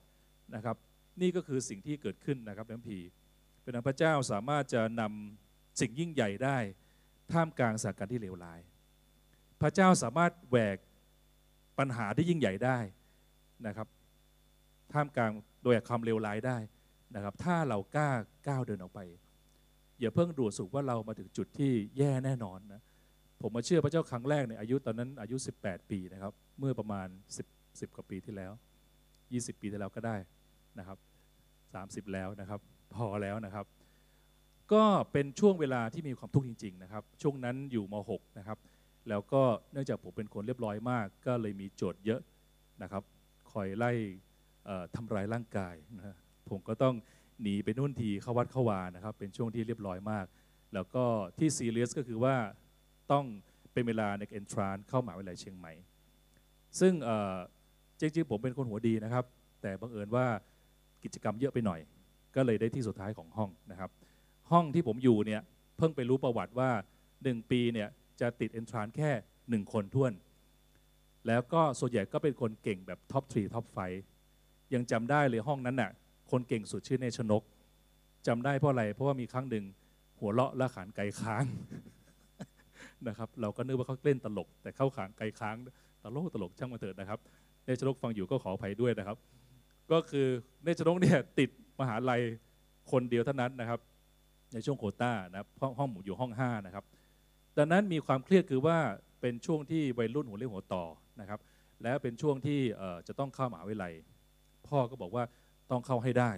นะครับ นี่ก็คือสิ่งที่เกิดขึ้นนะครับพระคัมภีร์เป็นพระเจ้าสามารถจะนำสิ่งยิ่งใหญ่ได้ท่ามกลางสถานการณ์ที่เลวร้ายพระเจ้าสามารถแหวกปัญหาที่ยิ่งใหญ่ได้นะครับท่ามกลางโดยความเลวร้ายได้นะครับถ้าเรากล้าก้าวเดินออกไปอย่าเพิ่งดูถูกว่าเรามาถึงจุดที่แย่แน่นอนนะผมมาเชื่อพระเจ้าครั้งแรกในอายุตอนนั้นอายุสิบแปดปีนะครับเมื่อประมาณสิบ สิบกว่าปีที่แล้วยี่สิบปีที่แล้วก็ได้นะครับสามสิบแล้วนะครับพอแล้วนะครับก็เป็นช่วงเวลาที่มีความทุกข์จริงๆนะครับช่วงนั้นอยู่มหกนะครับแล้วก็เนื่องจากผมเป็นคนเรียบร้อยมากก็เลยมีโจทย์เยอะนะครับคอยไล่ทำร้ายร่างกายนะผมก็ต้องหนีไปนู่นทีเข้าวัดเข้าวานะครับเป็นช่วงที่เรียบร้อยมากแล้วก็ที่ซีเรียสก็คือว่าต้องเป็นเวลาในเอนทรานเข้ามหาวิทยาลัยเชียงใหม่ซึ่งจริงๆผมเป็นคนหัวดีนะครับแต่บังเอิญว่ากิจกรรมเยอะไปหน่อยก็เลยได้ที่สุดท้ายของห้องนะครับห้องที่ผมอยู่เนี่ยเพิ่งไปรู้ประวัติว่าหนึ่งปีเนี่ยจะติดเอนทรานแค่หนึ่งคนท้วนแล้วก็ส่วนใหญ่ก็เป็นคนเก่งแบบท็อปสามท็อปไฟว์ยังจำได้เลยห้องนั้นน่ะคนเก่งสุดชื่อเนชนกจำได้เพราะอะไรเพราะว่ามีครั้งหนึ่งหัวเลาะและขานไกลค้าง นะครับเราก็นึกว่าเขาเล่นตลกแต่เข้าขานไกลค้างตลกตลกช่างมาเถิดนะครับเนชนกฟังอยู่ก็ขออภัยด้วยนะครับก็คือเนชนกเนี่ยติดมหาลัยคนเดียวเท่านั้นนะครับในช่วงโควต้านะครับห้องหมู่อยู่ห้องห้านะครับดังนั้นมีความเครียดคือว่าเป็นช่วงที่วัยรุ่นหัวเลี้ยวหัวต่อนะครับและเป็นช่วงที่จะต้องเข้ามหาวิทยาลัยพ่อก็บอกว่าต้องเข้าให้ได้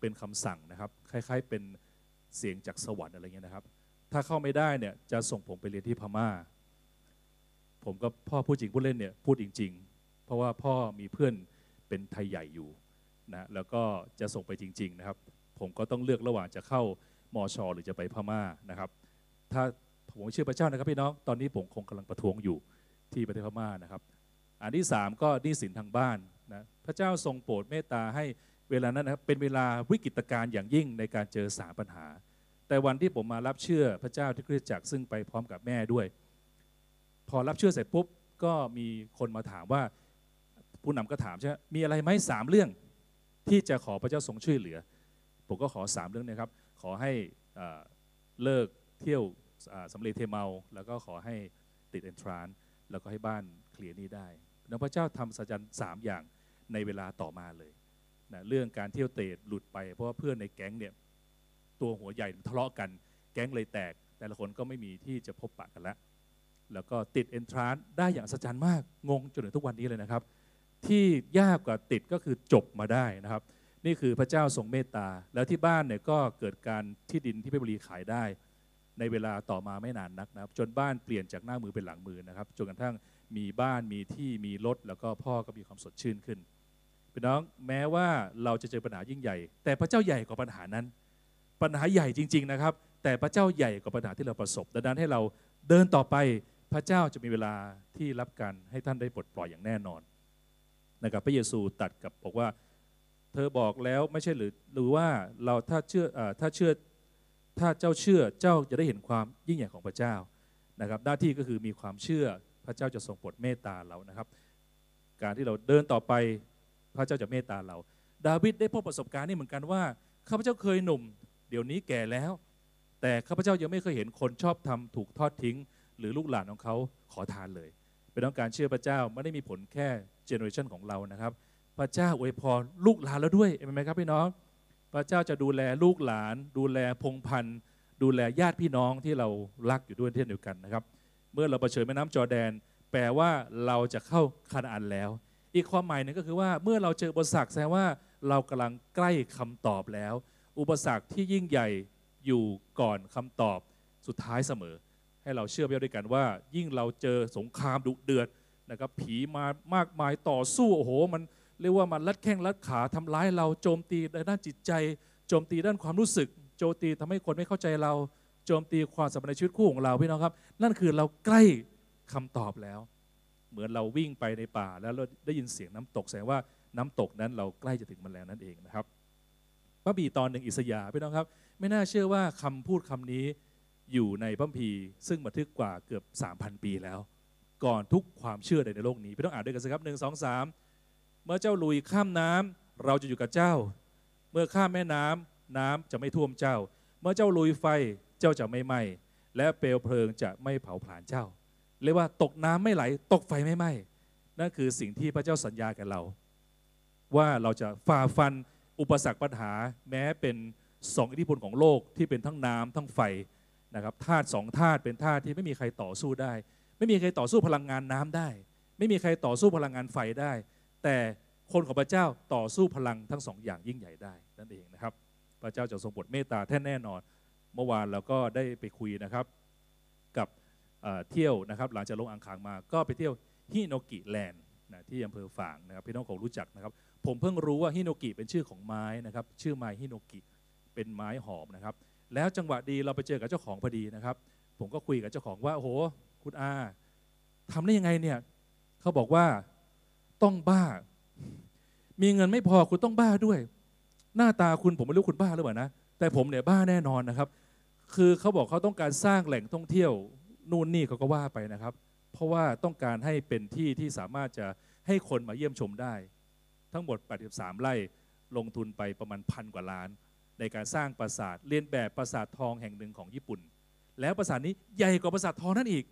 เป็นคำสั่งนะครับคล้ายๆเป็นเสียงจากสวรรค์อะไรเงี้ยนะครับถ้าเข้าไม่ได้เนี่ยจะส่งผมไปเรียนที่พม่าผมก็พ่อพูดจริงพูดเล่นเนี่ยพูดจริงๆเพราะว่าพ่อมีเพื่อนเป็นไทยใหญ่อยู่นะแล้วก็จะส่งไปจริงๆนะครับผมก็ต้องเลือกระหว่างจะเข้ามช.หรือจะไปพม่านะครับถ้าผมเชื่อพระเจ้านะครับพี่น้องตอนนี้ผมคงกำลังประท้วงอยู่ที่ประเทศพม่านะครับอันที่สามก็หนี้สินทางบ้านนะพระเจ้าทรงโปรดเมตตาให้เวลานั้นนะครับเป็นเวลาวิกฤตการณ์อย่างยิ่งในการเจอสามปัญหาแต่วันที่ผมมารับเชื่อพระเจ้าที่คริสตจักรซึ่งไปพร้อมกับแม่ด้วยพอรับเชื่อเสร็จปุ๊บก็มีคนมาถามว่าผู้นำก็ถามใช่ไหมมีอะไรไหมสามเรื่องที่จะขอพระเจ้าทรงช่วยเหลือผมก็ขอสามเรื่องนะครับขอให้เลิกเที่ยวสำเร็จเทเมาแล้วก็ขอให้ติดเอนทรานแล้วก็ให้บ้านเคลียร์นี้ได้พระเจ้าทำสัจจ์สามอย่างในเวลาต่อมาเลยนะเรื่องการเที่ยวเตะหลุดไปเพราะว่าเพื่อนในแก๊งเนี่ยตัวหัวใหญ่ทะเลาะกันแก๊งเลยแตกแต่ละคนก็ไม่มีที่จะพบปะกันละแล้วก็ติดเอนทรานได้อย่างสัจจ์มากงงจนถึงทุกวันนี้เลยนะครับที่ยากกว่าติดก็คือจบมาได้นะครับนี่คือพระเจ้าทรงเมตตาแล้วที่บ้านเนี่ยก็เกิดการที่ดินที่เพชรบุรีขายได้ในเวลาต่อมาไม่นานนักนะครับจนบ้านเปลี่ยนจากหน้ามือเป็นหลังมือนะครับจนกระทั่งมีบ้านมีที่มีรถแล้วก็พ่อก็มีความสดชื่นขึ้นพี่น้องแม้ว่าเราจะเจอปัญหายิ่งใหญ่แต่พระเจ้าใหญ่กว่าปัญหานั้นปัญหาใหญ่จริงๆนะครับแต่พระเจ้าใหญ่กว่าปัญหาที่เราประสบดังนั้นให้เราเดินต่อไปพระเจ้าจะมีเวลาที่รับการให้ท่านได้ปลดปล่อยอย่างแน่นอนนะครับพระเยซูตรัสกับบอกว่าเธอบอกแล้วไม่ใช่หรือหรือว่าเราถ้าเชื่อถ้าเชื่อถ้าเจ้าเชื่อเจ้าจะได้เห็นความยิ่งใหญ่ของพระเจ้านะครับหน้าที่ก็คือมีความเชื่อพระเจ้าจะทรงโปรดเมตตาเรานะครับการที่เราเดินต่อไปพระเจ้าจะเมตตาเราดาวิดได้พบประสบการณ์นี่เหมือนกันว่าข้าพเจ้าเคยหนุ่มเดี๋ยวนี้แก่แล้วแต่ข้าพเจ้ายังไม่เคยเห็นคนชอบทำถูกทอดทิ้งหรือลูกหลานของเขาขอทานเลยเป็นต้องการเชื่อพระเจ้าไม่ได้มีผลแค่เจเนอเรชันของเรานะครับพระเจ้าอวยพรลูกหลานแล้วด้วยเห็นไหมครับพี่น้องพระเจ้าจะดูแลลูกหลานดูแลพงพันธุ์ดูแลญาติพี่น้องที่เรารักอยู่ด้วยเช่นเดียวกันนะครับเมื่อเราเผชิญแม่น้ำจอร์แดนแปลว่าเราจะเข้าคานาอันแล้วอีกความหมายหนึ่งก็คือว่าเมื่อเราเจออุปสรรคแสดงว่าเรากำลังใกล้คำตอบแล้วอุปสรรคที่ยิ่งใหญ่อยู่ก่อนคำตอบสุดท้ายเสมอให้เราเชื่อไปด้วยกันว่ายิ่งเราเจอสงครามดุเดือดนะครับผีมามากมายต่อสู้โอ้โหมันเรียกว่ามันลัดแข้งลัดขาทำร้ายเราโจมตีด้านจิตใจโจมตีด้านความรู้สึกโจมตีทำให้คนไม่เข้าใจเราโจมตีความสัมพันธ์ในชีวิตคู่ของเราพี่น้องครับนั่นคือเราใกล้คำตอบแล้วเหมือนเราวิ่งไปในป่าแล้วได้ยินเสียงน้ำตกแสดงว่าน้ำตกนั้นเราใกล้จะถึงมันแล้วนั่นเองนะครับพระบีตอนหนึ่งอิสยาห์พี่น้องครับไม่น่าเชื่อว่าคำพูดคำนี้อยู่ในพระคัมภีร์ซึ่งบันทึกกว่าเกือบ สามพัน ปีแล้วก่อนทุกความเชื่อใดในโลกนี้พี่น้องอ่านด้วยกันสิครับหนึ่ง สอง สามเมื่อเจ้าลุยข้ามน้ เราจะอยู่กับเจ้าเมื่อข้ามแม่น้ำน้ำจะไม่ท่วมเจ้าเมื่อเจ้าลุยไฟเจ้าจะไม่ไหม้และเปลวเพลิงจะไม่เผาผลาญเจ้าเรียกว่าตกน้ำไม่ไหลตกไฟไม่ไหม้นั่นคือสิ่งที่พระเจ้าสัญญากับเราว่าเราจะฝ่าฟันอุปสรรคปัญหาแม้เป็นสองอิทธิพลของโลกที่เป็นทั้งน้ำทั้งไฟนะครับธาตุสองธาตุเป็นธาตุที่ไม่มีใครต่อสู้ได้ไม่มีใครต่อสู้พลังงานน้ำได้ไม่มีใครต่อสู้พลังงานไฟได้แต่คนของพระเจ้าต่อสู้พลังทั้งสองอย่างยิ่งใหญ่ได้นั่นเองนะครับพระเจ้าจะทรงโปรดเมตตาแท้แน่นอนเมื่อวานเราก็ได้ไปคุยนะครับกับเที่ยวนะครับหลังจากลงอังคารมาก็ไปเที่ยวฮิโนกิแลนด์นะที่อำเภอฝางนะครับพี่น้องคงรู้จักนะครับผมเพิ่งรู้ว่าฮิโนกิเป็นชื่อของไม้นะครับชื่อไม้ฮิโนกิเป็นไม้หอมนะครับแล้วจังหวะดีเราไปเจอกับเจ้าของพอดีนะครับผมก็คุยกับเจ้าของว่าโอ้โหคุณอาทำได้ยังไงเนี่ยเขาบอกว่าต้องบ้ามีเงินไม่พอคุณต้องบ้าด้วยหน้าตาคุณผมไม่รู้คุณบ้าหรือเปล่านะแต่ผมเนี่ยบ้าแน่นอนนะครับคือเขาบอกเขาต้องการสร้างแหล่งท่องเที่ยวนู่นนี่เขาก็ว่าไปนะครับเพราะว่าต้องการให้เป็นที่ที่สามารถจะให้คนมาเยี่ยมชมได้ทั้งหมดแปดสิบสามไร่ลงทุนไปประมาณพันกว่าล้านในการสร้างปราสาทเลียนแบบปราสาททองแห่งหนึ่งของญี่ปุ่นแล้วปราสาทนี้ใหญ่กว่าปราสาททองนั่นอีก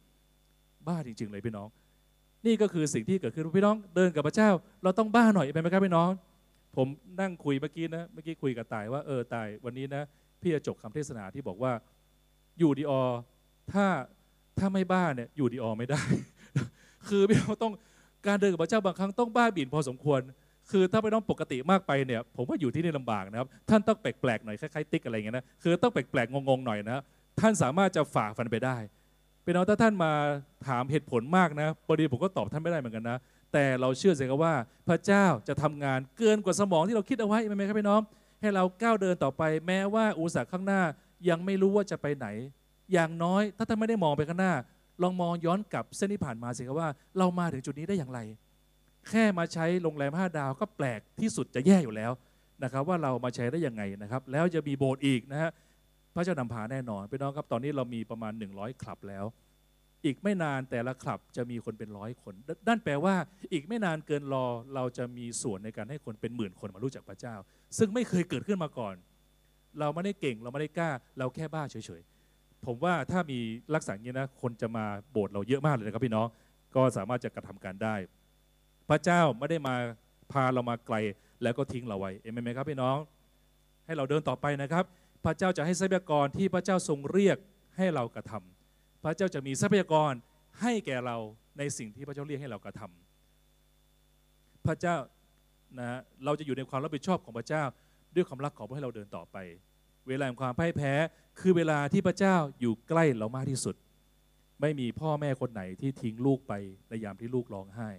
บ้าจริงๆเลยพี่น้องนี่ก็คือสิ่งที่เกิดขึ้นพี่น้องเดินกับพระเจ้าเราต้องบ้าหน่อยเป็นไหมครับพี่น้องผมนั่งคุยเมื่อกี้นะเมื่อกี้คุยกับตายว่าเออตายวันนี้นะพี่จะจบคำเทศนาที่บอกว่าอยู่ดีออถ้าถ้าไม่บ้าเนี่ยอยู่ดีออไม่ได้ คือพี่น้องต้องการเดินกับพระเจ้าบางครั้งต้องบ้าบิ่นพอสมควรคือถ้าไม่ต้องปกติมากไปเนี่ยผมว่าอยู่ที่นี่ลำบากนะครับท่านต้องแปลกๆหน่อยคล้ายๆติ๊กอะไรเงี้ยนะคือต้องแปลกๆงงๆหน่อยนะท่านสามารถจะฝ่าฟันไปได้พี่น้องถ้าท่านมาถามเหตุผลมากนะพอดีผมก็ตอบท่านไม่ได้เหมือนกันนะแต่เราเชื่อใจกันว่าพระเจ้าจะทำงานเกินกว่าสมองที่เราคิดเอาไว้ไหมครับพี่น้องให้เราก้าวเดินต่อไปแม้ว่าอุปสรรคข้างหน้ายังไม่รู้ว่าจะไปไหนอย่างน้อยถ้าท่านไม่ได้มองไปข้างหน้าลองมองย้อนกลับเส้นที่ผ่านมาสิครับว่าเรามาถึงจุดนี้ได้อย่างไรแค่มาใช้โรงแรมห้าดาวก็แปลกที่สุดจะแย่อยู่แล้วนะครับว่าเรามาใช้ได้ยังไงนะครับแล้วจะมีโบสถ์อีกนะฮะพระเจ้านำพาแน่นอนพี่น้องครับตอนนี้เรามีประมาณหนึ่งร้อยคลับแล้วอีกไม่นานแต่ละคลับจะมีคนเป็นร้อยคนนั่นแปลว่าอีกไม่นานเกินรอเราจะมีส่วนในการให้คนเป็นหมื่นคนมารู้จักพระเจ้าซึ่งไม่เคยเกิดขึ้นมาก่อนเราไม่ได้เก่งเราไม่ได้กล้าเราแค่บ้าเฉยๆผมว่าถ้ามีลักษณะนี้นะคนจะมาโบสถ์เราเยอะมากเลยนะครับพี่น้องก็สามารถจะกระทำการได้พระเจ้าไม่ได้มาพาเรามาไกลแล้วก็ทิ้งเราไว้เอเมนไหมครับพี่น้องให้เราเดินต่อไปนะครับพระเจ้าจะให้ทรัพยากรที่พระเจ้าทรงเรียกให้เรากระทำพระเจ้าจะมีทรัพยากรให้แก่เราในสิ่งที่พระเจ้าเรียกให้เรากระทำพระเจ้านะเราจะอยู่ในความรับผิดชอบของพระเจ้าด้วยความรักของพระให้เราเดินต่อไปเวลาแห่งความพ่ายแพ้คือเวลาที่พระเจ้าอยู่ใกล้เรามากที่สุดไม่มีพ่อแม่คนไหนที่ทิ้งลูกไปในยามที่ลูกร้องไห้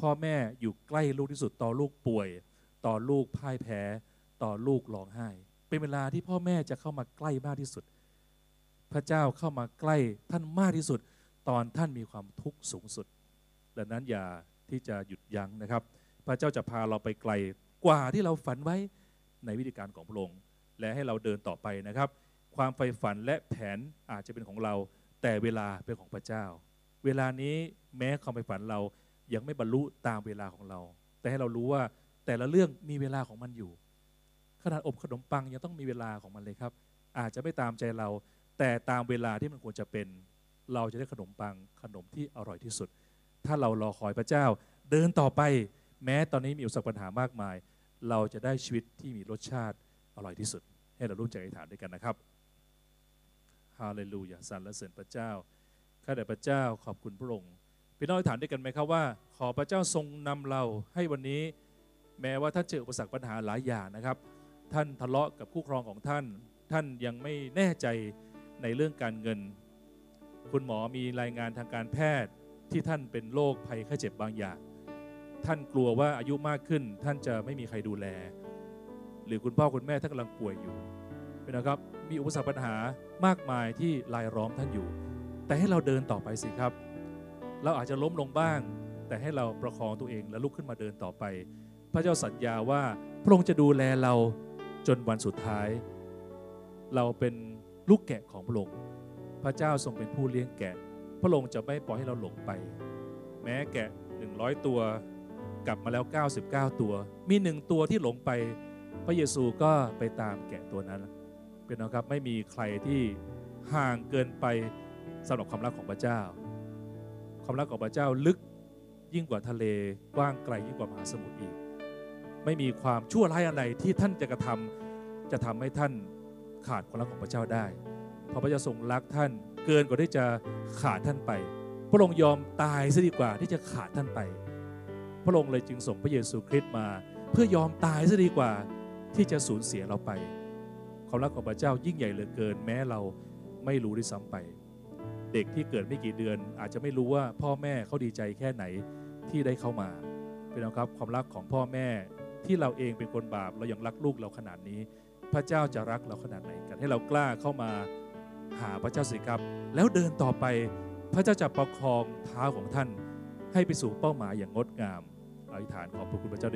พ่อแม่อยู่ใกล้ลูกที่สุดตอนลูกป่วยตอนลูกพ่ายแพ้ตอนลูกร้องไห้เป็นเวลาที่พ่อแม่จะเข้ามาใกล้มากที่สุดพระเจ้าเข้ามาใกล้ท่านมากที่สุดตอนท่านมีความทุกข์สูงสุดดังนั้นอย่าที่จะหยุดยั้งนะครับพระเจ้าจะพาเราไปไกลกว่าที่เราฝันไว้ในวิธีการของพระองค์และให้เราเดินต่อไปนะครับความใฝ่ฝันและแผนอาจจะเป็นของเราแต่เวลาเป็นของพระเจ้าเวลานี้แม้ความใฝ่ฝันเรายังไม่บรรลุตามเวลาของเราแต่ให้เรารู้ว่าแต่ละเรื่องมีเวลาของมันอยู่ขนาดอบขนมปังยังต้องมีเวลาของมันเลยครับอาจจะไม่ตามใจเราแต่ตามเวลาที่มันควรจะเป็นเราจะได้ขนมปังขนมที่อร่อยที่สุดถ้าเรารอคอยพระเจ้าเดินต่อไปแม้ตอนนี้มีอุปสรรคปัญหามากมายเราจะได้ชีวิตที่มีรสชาติอร่อยที่สุดให้เราร่วมใจอธิษฐานด้วยกันนะครับฮาเลลูยาสรรเสริญพระเจ้าข้าแต่พระเจ้าขอบคุณพระองค์พี่น้องอธิษฐานด้วยกันไหมครับว่าขอพระเจ้าทรงนำเราให้วันนี้แม้ว่าท่านเจออุปสรรคปัญหาหลายอย่างนะครับท่านทะเลาะกับคู่ครองของท่านท่านยังไม่แน่ใจในเรื่องการเงินคุณหมอมีรายงานทางการแพทย์ที่ท่านเป็นโรคภัยไข้เจ็บบางอย่างท่านกลัวว่าอายุมากขึ้นท่านจะไม่มีใครดูแลหรือคุณพ่อคุณแม่ท่านกำลังป่วยอยู่นะครับมีอุปสรรคปัญหามากมายที่รายล้อมท่านอยู่แต่ให้เราเดินต่อไปสิครับเราอาจจะล้มลงบ้างแต่ให้เราประคองตัวเองและลุกขึ้นมาเดินต่อไปพระเจ้าสัญญาว่าพระองค์จะดูแลเราจนวันสุดท้ายเราเป็นลูกแกะของพระองค์พระเจ้าทรงเป็นผู้เลี้ยงแกะพระองค์จะไม่ปล่อยให้เราหลงไปแม้แกะหนึ่งร้อยตัว กลับมาแล้วเก้าสิบเก้าตัวมีหนึ่งตัวที่หลงไปพระเยซูก็ไปตามแกะตัวนั้นเป็นนะครับไม่มีใครที่ห่างเกินไปสำหรับความรักของพระเจ้าความรักของพระเจ้าลึกยิ่งกว่าทะเลกว้างไกลยิ่งกว่ามหาสมุทรอีกไม่มีความชั่วร้ายอะไรที่ท่านจะกระทำจะทำให้ท่านขาดความรักของพระเจ้าได้เพราะพระเจ้าทรงรักท่านเกินกว่าที่จะขาดท่านไปพระองค์ยอมตายซะดีกว่าที่จะขาดท่านไปพระองค์เลยจึงส่งพระเยซูคริสต์มาเพื่อยอมตายซะดีกว่าที่จะสูญเสียเราไปความรักของพระเจ้ายิ่งใหญ่เหลือเกินแม้เราไม่รู้ด้วยซ้ำไปเด็กที่เกิดไม่กี่เดือนอาจจะไม่รู้ว่าพ่อแม่เขาดีใจแค่ไหนที่ได้เข้ามาเป็นไงครับความรักของพ่อแม่ที่เราเองเป็นคนบาปเรายังรักลูกเราขนาดนี้พระเจ้าจะรักเราขนาดไหนกันให้เรากล้าเข้ามาหาพระเจ้าสิครับแล้วเดินต่อไปพระเจ้าจะประคองเท้าของท่านให้ไปสู่เป้าหมายอย่างงดงามอธิษฐานขอบพระคุณพระเจ้า